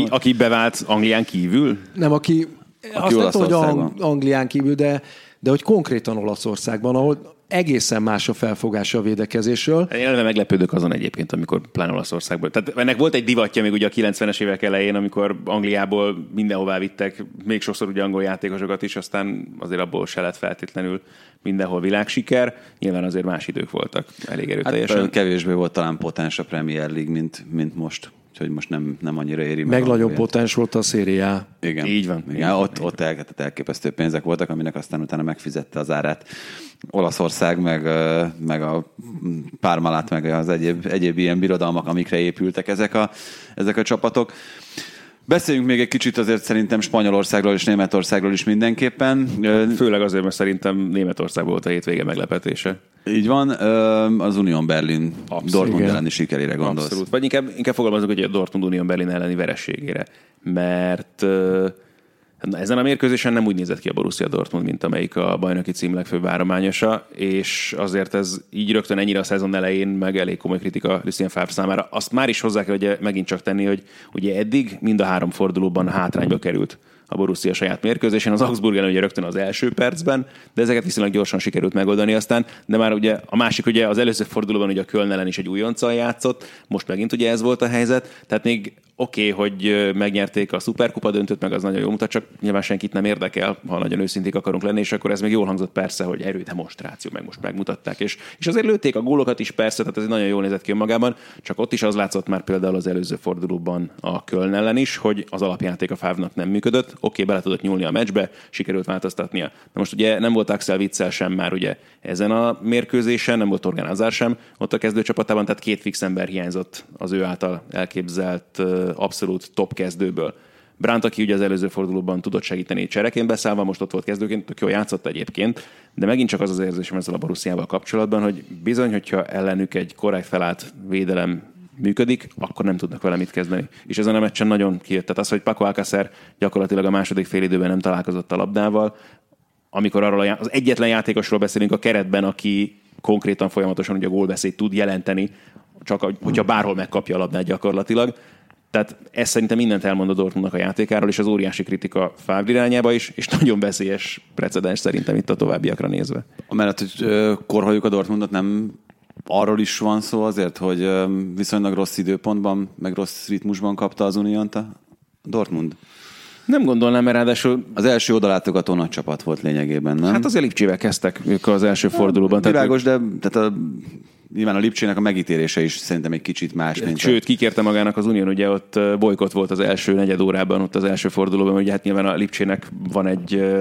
aki bevált Anglián kívül? Nem, aki azt nem tudom, hogy Anglián kívül, de hogy konkrétan Olaszországban, ahol egészen más a felfogása a védekezésről. Én eleve meglepődök azon egyébként, amikor pláne Olaszországból. Tehát ennek volt egy divatja még ugye a 90-es évek elején, amikor Angliából mindenhová vittek, még sokszor ugye angol játékosokat is, aztán azért abból se lett feltétlenül mindenhol világsiker. Nyilván azért más idők voltak elég erőteljesen. Hát, kevésbé volt talán potens a Premier League, mint most. Úgyhogy most nem annyira éri meg. Meg nagyon potens volt a Serie A. Igen. Így van. Igen, ott elképesztő pénzek voltak, aminek aztán utána megfizette az árát Olaszország, meg a Parmalát, meg az egyéb ilyen birodalmak, amikre épültek ezek a csapatok. Beszéljünk még egy kicsit azért szerintem Spanyolországról és Németországról is mindenképpen. Főleg azért, mert szerintem Németország volt a hétvége meglepetése. Így van, az Union Berlin Dortmund elleni sikerére gondolsz. Abszolút, vagy inkább fogalmazunk, hogy a Dortmund Union Berlin elleni vereségére, mert ezen a mérkőzésen nem úgy nézett ki a Borussia Dortmund, mint amelyik a bajnoki cím legfőbb várományosa, és azért ez így rögtön ennyire a szezon elején meg elég komoly kritika Lucien Favre számára. Azt már is hozzá kell ugye megint csak tenni, hogy ugye eddig mind a 3 fordulóban hátrányba került a Borussia saját mérkőzésen, az Augsburg ellen ugye rögtön az első percben, de ezeket viszonylag gyorsan sikerült megoldani aztán, de már ugye a másik ugye az előző fordulóban ugye a Köln ellen is egy újoncal játszott, most megint ugye ez volt a helyzet, tehát még oké, hogy megnyerték a szuperkupa döntőt, meg az nagyon jól mutat, csak nyilván senkit nem érdekel, ha nagyon őszinték akarunk lenni, és akkor ez még jól hangzott persze, hogy erődemonstráció, meg most megmutatták, és azért lőtték a gólokat is persze, tehát ez nagyon jól nézett ki önmagában, csak ott is az látszott már például az előző fordulóban a Köln ellen is, hogy az alapjáték a Favre-nak nem működött, oké, bele tudott nyúlni a meccsbe, sikerült változtatnia. De most ugye nem volt Axel Witsel sem már ugye ezen a mérkőzésen, nem volt Torgan Hazard sem ott a kezdőcsapatában, tehát 2 fix ember hiányzott az ő által elképzelt abszolút top kezdőből. Brandt, aki ugye az előző fordulóban tudott segíteni csereként beszállva, most ott volt kezdőként, tök jól játszott egyébként, de megint csak az az érzésem ezzel a Borussiával kapcsolatban, hogy bizony, hogyha ellenük egy korrekt felállt védelem működik, akkor nem tudnak vele mit kezdeni. És ezen a meccsen nagyon kijött. Tehát az, hogy Paco Alcácer gyakorlatilag a második félidőben nem találkozott a labdával, amikor arról az egyetlen játékosról beszélünk a keretben, aki konkrétan folyamatosan ugye gólveszélyt tud jelenteni, csak hogyha bárhol megkapja a labdát gyakorlatilag. Tehát ez szerintem mindent elmond a Dortmundnak a játékáról, és az óriási kritika Favre irányába is, és nagyon veszélyes precedens szerintem itt a továbbiakra nézve. Amellett, hogy korholjuk a Dortmundot, nem arról is van szó azért, hogy viszonylag rossz időpontban, meg rossz ritmusban kapta az Uniont a Dortmund? Nem gondolnám, mert ráadásul... Az első odalátogató nagy csapat volt lényegében, nem? Hát az Lipcsével kezdtek ők az első fordulóban. Világos, de... Nyilván a Lipcsének a megítélése is szerintem egy kicsit más. Sőt, kikérte magának az Unión, ugye ott bojkott volt az első negyed órában, ott az első fordulóban, ugye hát nyilván a Lipcsének van egy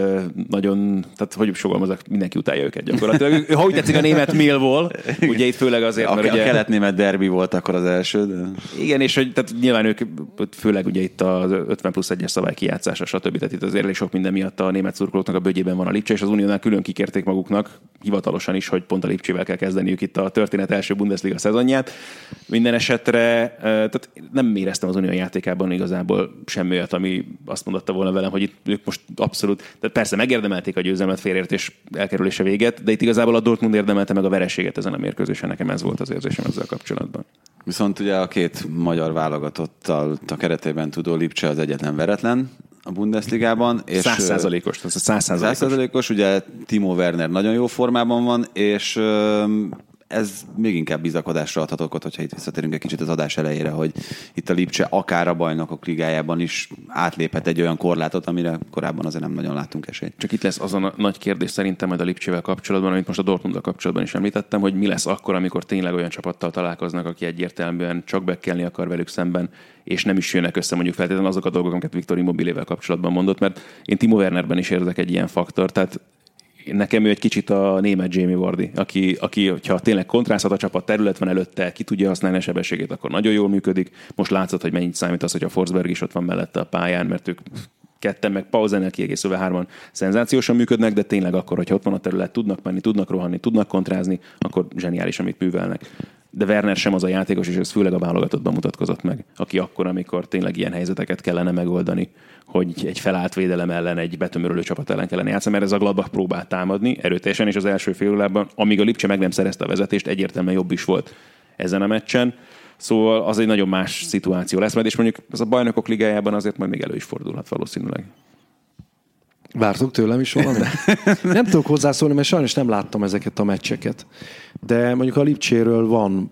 nagyon, tehát hogy fogalmazok, mindenki utálja őket gyakorlatilag. Ha úgy tetszik a német Millwall, ugye itt főleg azért, mert ugye... A kelet-német derbi volt akkor az első. De... Igen, és hogy tehát nyilván ők főleg ugye itt az 50+1-es szabály kijátszása, stb. Tehát itt azért elég sok minden miatt a német szurkolóknak a bögyében van a Lipcse, és az Uniónál külön kikérték maguknak hivatalosan is, hogy pont a Lipcsével kell kezdeniük itt a történet történet első Bundesliga szezonját. Minden esetre tehát nem éreztem az Unió játékában igazából semmi olyat, ami azt mondotta volna velem, hogy itt ők most abszolút, tehát persze megérdemelték a győzelmet, félreértés elkerülése véget, de itt igazából a Dortmund érdemelte meg a vereséget ezen a mérkőzésen, nekem ez volt az érzésem ezzel kapcsolatban. Viszont ugye a két magyar válogatottal a keretében tudó Lipcse az egyetlen veretlen a Bundesligában. 100%-os. 100%-os, ugye Timo Werner nagyon jó formában van, és ez még inkább bizakodásra adhat okot, hogyha itt visszatérünk egy kicsit az adás elejére, hogy itt a Lipcse akár a Bajnokok Ligájában is átléphet egy olyan korlátot, amire korábban azért nem nagyon láttunk esélyt. Csak itt lesz az a nagy kérdés szerintem majd a Lipcsével kapcsolatban, amit most a Dortmunddal kapcsolatban is említettem, hogy mi lesz akkor, amikor tényleg olyan csapattal találkoznak, aki egyértelműen csak bekkelni akar velük szemben, és nem is jönnek össze mondjuk feltétlenül azok a dolgok, amiket Viktor Immobilével kapcsolatban mondott, mert én Timo Wernerben is érzek egy ilyen faktor, tehát nekem ő egy kicsit a német Jamie Vardy, aki hogyha tényleg kontrázhat a csapat, terület van előtte, ki tudja használni a sebességét, akkor nagyon jól működik. Most látszott, hogy mennyit számít az, hogy a Forsberg is ott van mellette a pályán, mert ők ketten meg Pauzennel kiegészülve hárman szenzációsan működnek, de tényleg akkor, hogyha ott van a terület, tudnak menni, tudnak rohanni, tudnak kontrázni, akkor zseniális, amit művelnek. De Werner sem az a játékos, és ez főleg a válogatottban mutatkozott meg, aki akkor, amikor tényleg ilyen helyzeteket kellene megoldani, hogy egy felállt védelem ellen, egy betömörölő csapat ellen kellene játszani, mert ez a Gladbach próbált támadni erőteljesen, és az első félórában, amíg a Lipcse meg nem szerezte a vezetést, egyértelműen jobb is volt ezen a meccsen. Szóval az egy nagyon más szituáció lesz, mert és mondjuk az a Bajnokok Ligájában azért majd még elő is fordulhat valószínűleg. Vártuk tőlem is olyan, de nem tudok hozzászólni, mert sajnos nem láttam ezeket a meccseket. De mondjuk a Lipcséről van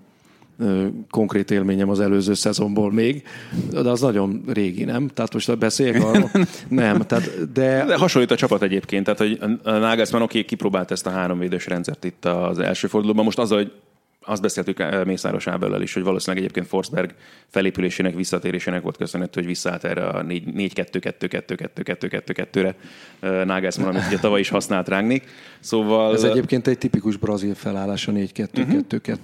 konkrét élményem az előző szezonból még, de az nagyon régi, nem? Tehát most beszéljek arról? Nem. Tehát, de hasonlít a csapat egyébként, tehát hogy a Nagelsmann oké, kipróbált ezt a háromvédős rendszert itt az első fordulóban, most azzal, hogy azt beszéltük Mészáros Ábellel is, hogy valószínűleg egyébként Forsberg felépülésének, visszatérésének volt köszönhető, hogy visszaállt erre a 4-2-2-2-2-2-2-2-2-re Nagelsmann, amit ugye tavaly is használt Rangnick. Szóval ez egyébként egy tipikus brazil felállás a 4-2-2-2.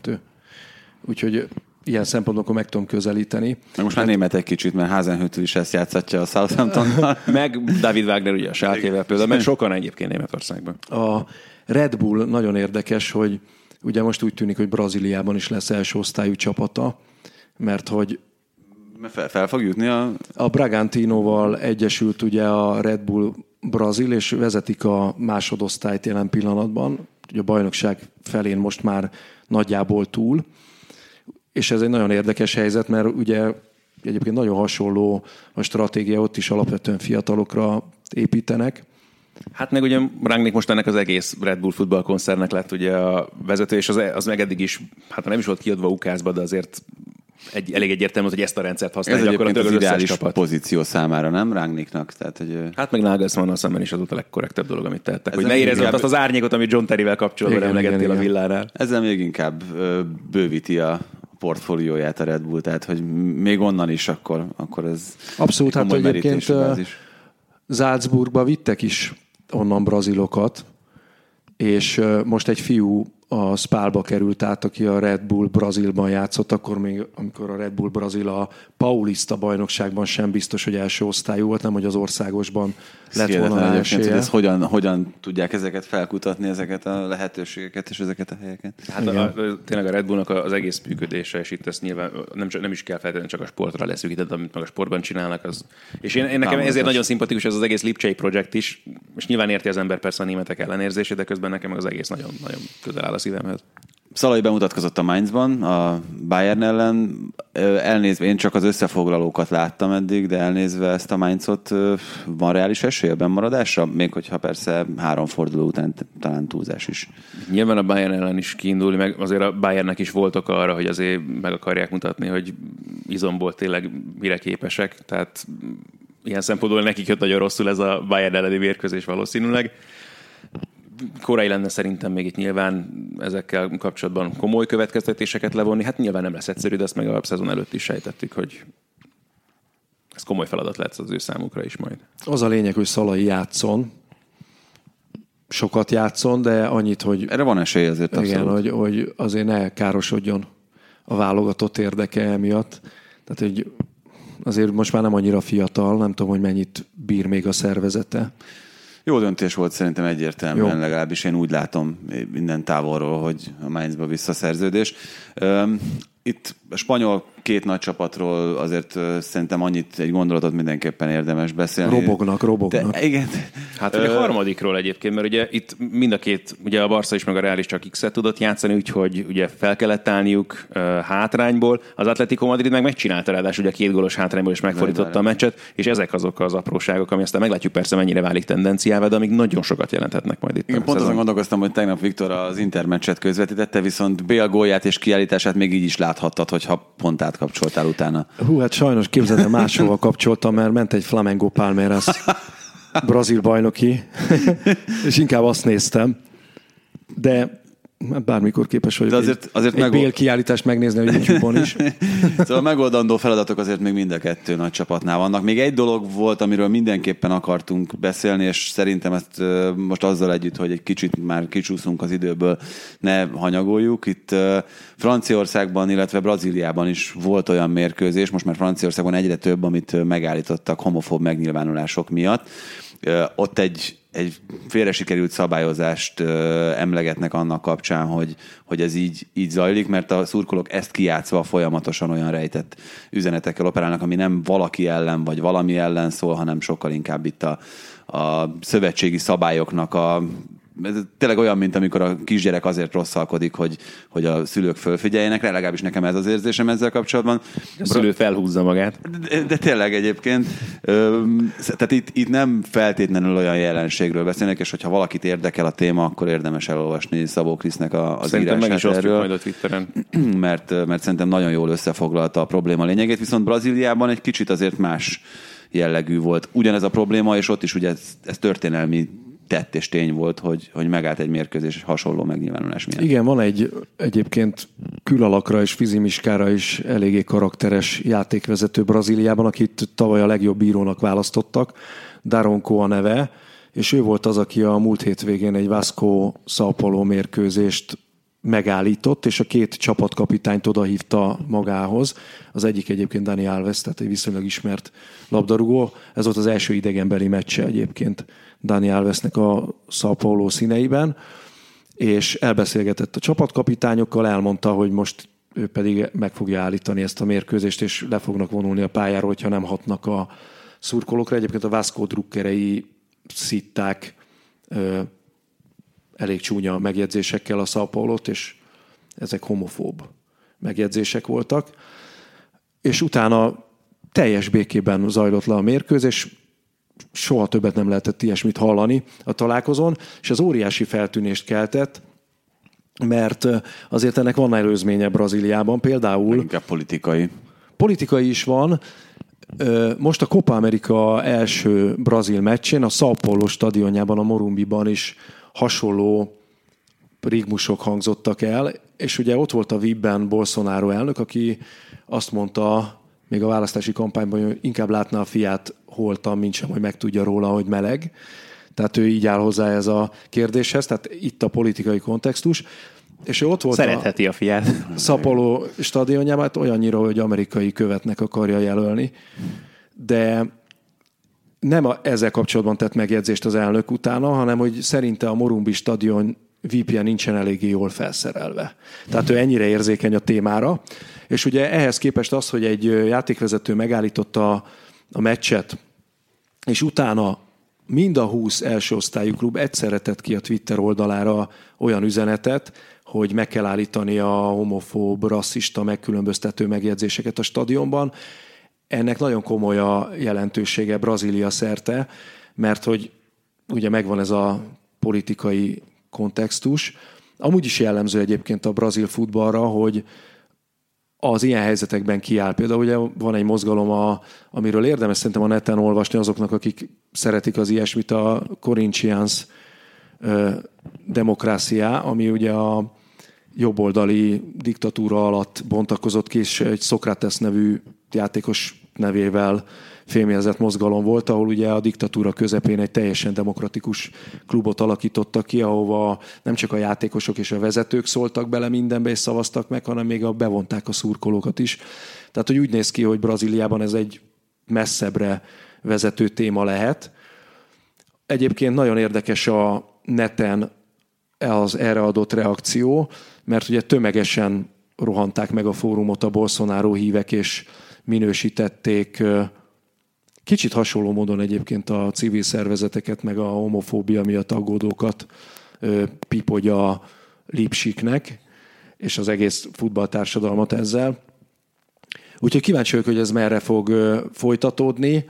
Úgyhogy ilyen szempontból meg tudom közelíteni. Meg most már német egy kicsit, mert Hasenhüttl is ezt játszatja a Southamptonnal. Meg David Wagner ugye a Schalkével például, mert sokan egyébként Németországban. A Red Bull nagyon érdekes, hogy ugye most úgy tűnik, hogy Brazíliában is lesz első osztályú csapata, mert hogy fel fog jutni a Bragantinoval egyesült ugye a Red Bull Brazil, és vezetik a másodosztályt jelen pillanatban. Ugye a bajnokság felén most már nagyjából túl. És ez egy nagyon érdekes helyzet, mert ugye egyébként nagyon hasonló a stratégia, ott is alapvetően fiatalokra építenek. Hát meg ugye Rangnick most ennek az egész Red Bull futballkoncernek lett ugye a vezető, és az meg eddig is, hát nem is volt kiadva ukázba, de azért elég egyértelmű, hogy ezt a rendszert használja. Ez egyébként az ideális pozíció számára, nem Rangnicknak? Tehát, hogy... Hát meg Nagelsmann szemben is az volt a legkorrektebb dolog, amit tehettek. Hogy ne érezd inkább... azt az árnyékot, amit John Terryvel kapcsolatban emlegettél a villánál. Ezzel még inkább bővíti a portfólióját a Red Bull, tehát hogy még onnan is akkor ez... Abszolút, hát egyébként Salzburgba vittek is onnan brazilokat, és most egy fiú a Spálba került át, aki a Red Bull Brazilban játszott, akkor még, amikor a Red Bull Brazil a Paulista bajnokságban sem biztos, hogy első osztályú volt, nem, hogy az országosban lett volna esélye. Ez hogyan tudják ezeket felkutatni, ezeket a lehetőségeket és ezeket a helyeket? Hát tényleg a Red Bullnak az egész működése, és itt ezt nyilván nem is kell feltétlenül csak a sportra leszűkített, amit meg a sportban csinálnak. Az... És én nekem ezért nagyon szimpatikus ez az egész Lipcsei projekt is, és nyilván érti az ember persze a németek ellenérzését, de közben nekem az egész nagyon közel áll a szívemhez. Szalai bemutatkozott a Mainzban, a Bayern ellen. Elnézve, én csak az összefoglalókat láttam eddig, de elnézve ezt a Mainzot, van reális esély a bennmaradásra? Még hogyha persze 3 forduló után talán túlzás is. Nyilván a Bayern ellen is kiindulni, meg azért a Bayernnek is voltak arra, hogy azért meg akarják mutatni, hogy izomból tényleg mire képesek. Tehát ilyen szempontból nekik jött nagyon rosszul ez a Bayern elleni mérkőzés valószínűleg. Korai lenne szerintem még itt nyilván ezekkel kapcsolatban komoly következtetéseket levonni. Hát nyilván nem lesz egyszerű, de ezt meg a szezon előtt is sejtettük, hogy ez komoly feladat lesz az ő számukra is majd. Az a lényeg, hogy Szalai játszon. Sokat játszon, de annyit, hogy... Erre van esély azért. Igen, hogy azért ne károsodjon a válogatott érdeke emiatt. Tehát, hogy azért most már nem annyira fiatal, nem tudom, hogy mennyit bír még a szervezete. Jó döntés volt szerintem egyértelműen, jó. Legalábbis én úgy látom minden távolról, hogy a Mainzba visszaszerződés. Itt a spanyol két nagy csapatról azért szerintem annyit, egy gondolatot mindenképpen érdemes beszélni. Robognak. De, igen. Hát a harmadikról egyébként, mert ugye itt mind a két, ugye a Barca is meg a Real is csak X-et tudott játszani, úgyhogy ugye fel kellett állniuk hátrányból. Az Atlético Madrid meg megcsinálta, ráadásul ugye a két gólos hátrányból is megfordította a meccset, és ezek azok az apróságok, ami aztán meglátjuk persze mennyire válik tendenciává, de amik nagyon sokat jelenthetnek majd itt. Igen, pont azon gondolkoztam, hogy tegnap Viktor az Inter meccset közvetítette, viszont Bale gólját és kiállítását még így is láthattad, hogyha pont kapcsoltál utána. Hú, hát sajnos képzeltem, máshova kapcsoltam, mert ment egy Flamengo Palmeiras brazil bajnoki, és inkább azt néztem, de bármikor képes vagyok azért egy Bale kiállítást megnézni a YouTube-on is. Szóval megoldandó feladatok azért még mind a kettő nagy csapatnál vannak. Még egy dolog volt, amiről mindenképpen akartunk beszélni, és szerintem ezt most azzal együtt, hogy egy kicsit már kicsúszunk az időből, ne hanyagoljuk. Itt Franciaországban, illetve Brazíliában is volt olyan mérkőzés, most már Franciaországban egyre több, amit megállítottak homofób megnyilvánulások miatt. Ott egy félre sikerült szabályozást emlegetnek annak kapcsán, hogy ez így zajlik, mert a szurkolók ezt kijátszva folyamatosan olyan rejtett üzenetekkel operálnak, ami nem valaki ellen vagy valami ellen szól, hanem sokkal inkább itt a szövetségi szabályoknak ez tényleg olyan, mint amikor a kisgyerek azért rosszalkodik, hogy a szülők fölfigyeljenek rá, legalábbis nekem ez az érzésem ezzel kapcsolatban. A szülő felhúzza magát. De tényleg egyébként. Tehát itt nem feltétlenül olyan jelenségről beszélnek, és hogyha valakit érdekel a téma, akkor érdemes elolvasni Szabó Krisznek az írását erről. Majd a Twitteren. Mert szerintem nagyon jól összefoglalta a probléma lényegét, viszont Brazíliában egy kicsit azért más jellegű volt. Ugyanez a probléma, és ott is ugye ez történelmi tett és tény volt, hogy megállt egy mérkőzés hasonló megnyilvánulás miatt. Igen, van egyébként külalakra és fizimiskára is eléggé karakteres játékvezető Brazíliában, akit tavaly a legjobb bírónak választottak, Daronco a neve, és ő volt az, aki a múlt hétvégén egy Vasco-São Paulo mérkőzést megállított, és a két csapatkapitányt odahívta magához. Az egyik egyébként Dani Alves, tehát egy viszonylag ismert labdarúgó. Ez volt az első idegenbeli meccse egyébként Dani Alvesnek a São Paulo színeiben, és elbeszélgetett a csapatkapitányokkal, elmondta, hogy most ő pedig meg fogja állítani ezt a mérkőzést, és le fognak vonulni a pályáról, hogyha nem hatnak a szurkolókra. Egyébként a Vasco drukkerei szitták elég csúnya megjegyzésekkel a São Paulót, és ezek homofób megjegyzések voltak. És utána teljes békében zajlott le a mérkőzés, soha többet nem lehetett ilyesmit hallani a találkozón, és az óriási feltűnést keltett, mert azért ennek van előzménye Brazíliában, például... Inkább politikai. Politikai is van. Most a Copa America első brazil meccsén, a São Paulo stadionjában, a Morumbiban is hasonló rigmusok hangzottak el, és ugye ott volt a VIP-ben Bolsonaro elnök, aki azt mondta még a választási kampányban, hogy inkább látná a fiát holtan, mint sem, hogy megtudja róla, hogy meleg. Tehát ő így áll hozzá ez a kérdéshez, tehát itt a politikai kontextus. És ő ott volt szeretheti a fiát. São Paulo stadionjában, hát olyannyira, hogy amerikai követnek akarja jelölni. De nem ezzel kapcsolatban tett megjegyzést az elnök utána, hanem hogy szerinte a Morumbi stadion VPN nincsen eléggé jól felszerelve. Tehát ő ennyire érzékeny a témára. És ugye ehhez képest az, hogy egy játékvezető megállította a meccset, és utána mind a 20 első osztályú klub egyszerre tett ki a Twitter oldalára olyan üzenetet, hogy meg kell állítani a homofób, rasszista, megkülönböztető megjegyzéseket a stadionban. Ennek nagyon komoly a jelentősége Brazília szerte, mert hogy ugye megvan ez a politikai kontextus. Amúgy is jellemző egyébként a brazil futballra, hogy az ilyen helyzetekben kiáll. Például ugye van egy mozgalom, amiről érdemes szerintem a neten olvasni azoknak, akik szeretik az ilyesmit, a Corinthians Democracia, ami ugye a jobboldali diktatúra alatt bontakozott ki, és egy Sokrates nevű játékos nevével fémjelzett mozgalom volt, ahol ugye a diktatúra közepén egy teljesen demokratikus klubot alakítottak ki, ahova nem csak a játékosok és a vezetők szóltak bele mindenbe és szavaztak meg, hanem még bevonták a szurkolókat is. Tehát, hogy úgy néz ki, hogy Brazíliában ez egy messzebbre vezető téma lehet. Egyébként nagyon érdekes a neten az erre adott reakció, mert ugye tömegesen rohanták meg a fórumot a Bolsonaro hívek, és minősítették kicsit hasonló módon egyébként a civil szervezeteket, meg a homofóbia miatt aggódókat pipogya lipsiknek, és az egész futballtársadalmat ezzel. Úgyhogy kíváncsi vagyok, hogy ez merre fog folytatódni,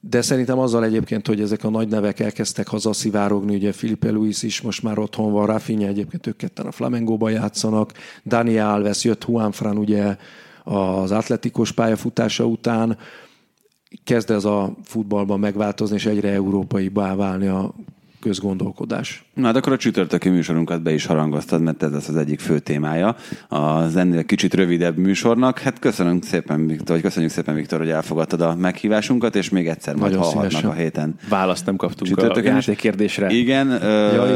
de szerintem azzal egyébként, hogy ezek a nagy nevek elkezdtek hazaszivárogni, ugye Filipe Luis is most már otthon van, Rafinha egyébként, ők ketten a Flamengo-ban játszanak, Dani Alves jött, Juan Fran ugye az atlétikus pályafutása után, kezd ez a futballban megváltozni, és egyre európaibbá válni a közgondolkodás. Na, hát akkor a csütörtöki műsorunkat be is harangoztad, mert ez az egyik fő témája az ennél kicsit rövidebb műsornak. Hát köszönjük szépen, Viktor, hogy elfogadtad a meghívásunkat, és még egyszer majd hallhatnak a héten. Választ nem kaptunk a játékkérdésre. Igen.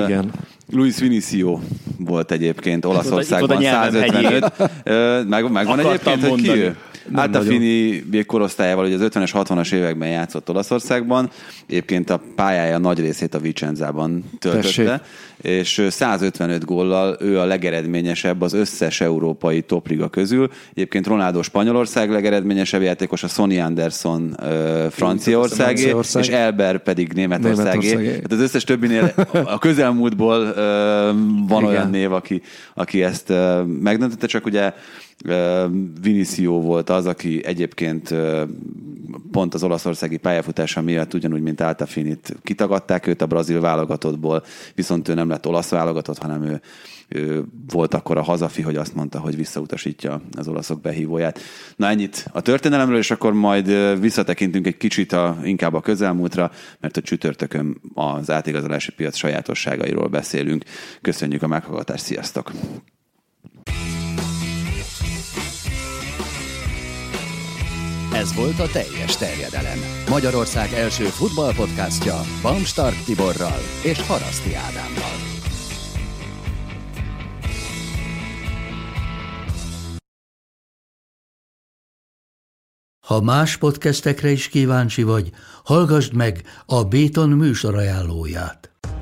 Igen. Luis Vinicio volt egyébként Olaszországban 155. Megvan egyébként, hogy ki ő? Altafini korosztályával, ugye az 50-es, 60-as években játszott Olaszországban, egyébként a pályája nagy részét a Vicenzában töltötte, és 155 góllal ő a legeredményesebb az összes európai topliga közül. Egyébként Ronaldo Spanyolország legeredményesebb játékos, a Sonny Anderson Franciaországé, és Elber pedig Németországé. Hát az összes többinél a közelmúltból van olyan név, aki ezt megdöntötte, csak ugye Vinicio volt az, aki egyébként pont az olaszországi pályafutása miatt, ugyanúgy, mint Altafinit, kitagadták őt a brazil válogatottból, viszont ő nem lett olasz válogatott, hanem ő volt akkor a hazafi, hogy azt mondta, hogy visszautasítja az olaszok behívóját. Na, ennyit a történelemről, és akkor majd visszatekintünk egy kicsit inkább a közelmúltra, mert a csütörtökön az átigazolási piac sajátosságairól beszélünk. Köszönjük a meghallgatást, sziasztok! Ez volt a Teljes Terjedelem, Magyarország első futballpodcastja Bamstark Tiborral és Haraszti Ádámmal. Ha más podcastekre is kíváncsi vagy, hallgassd meg a Béton műsor ajánlóját.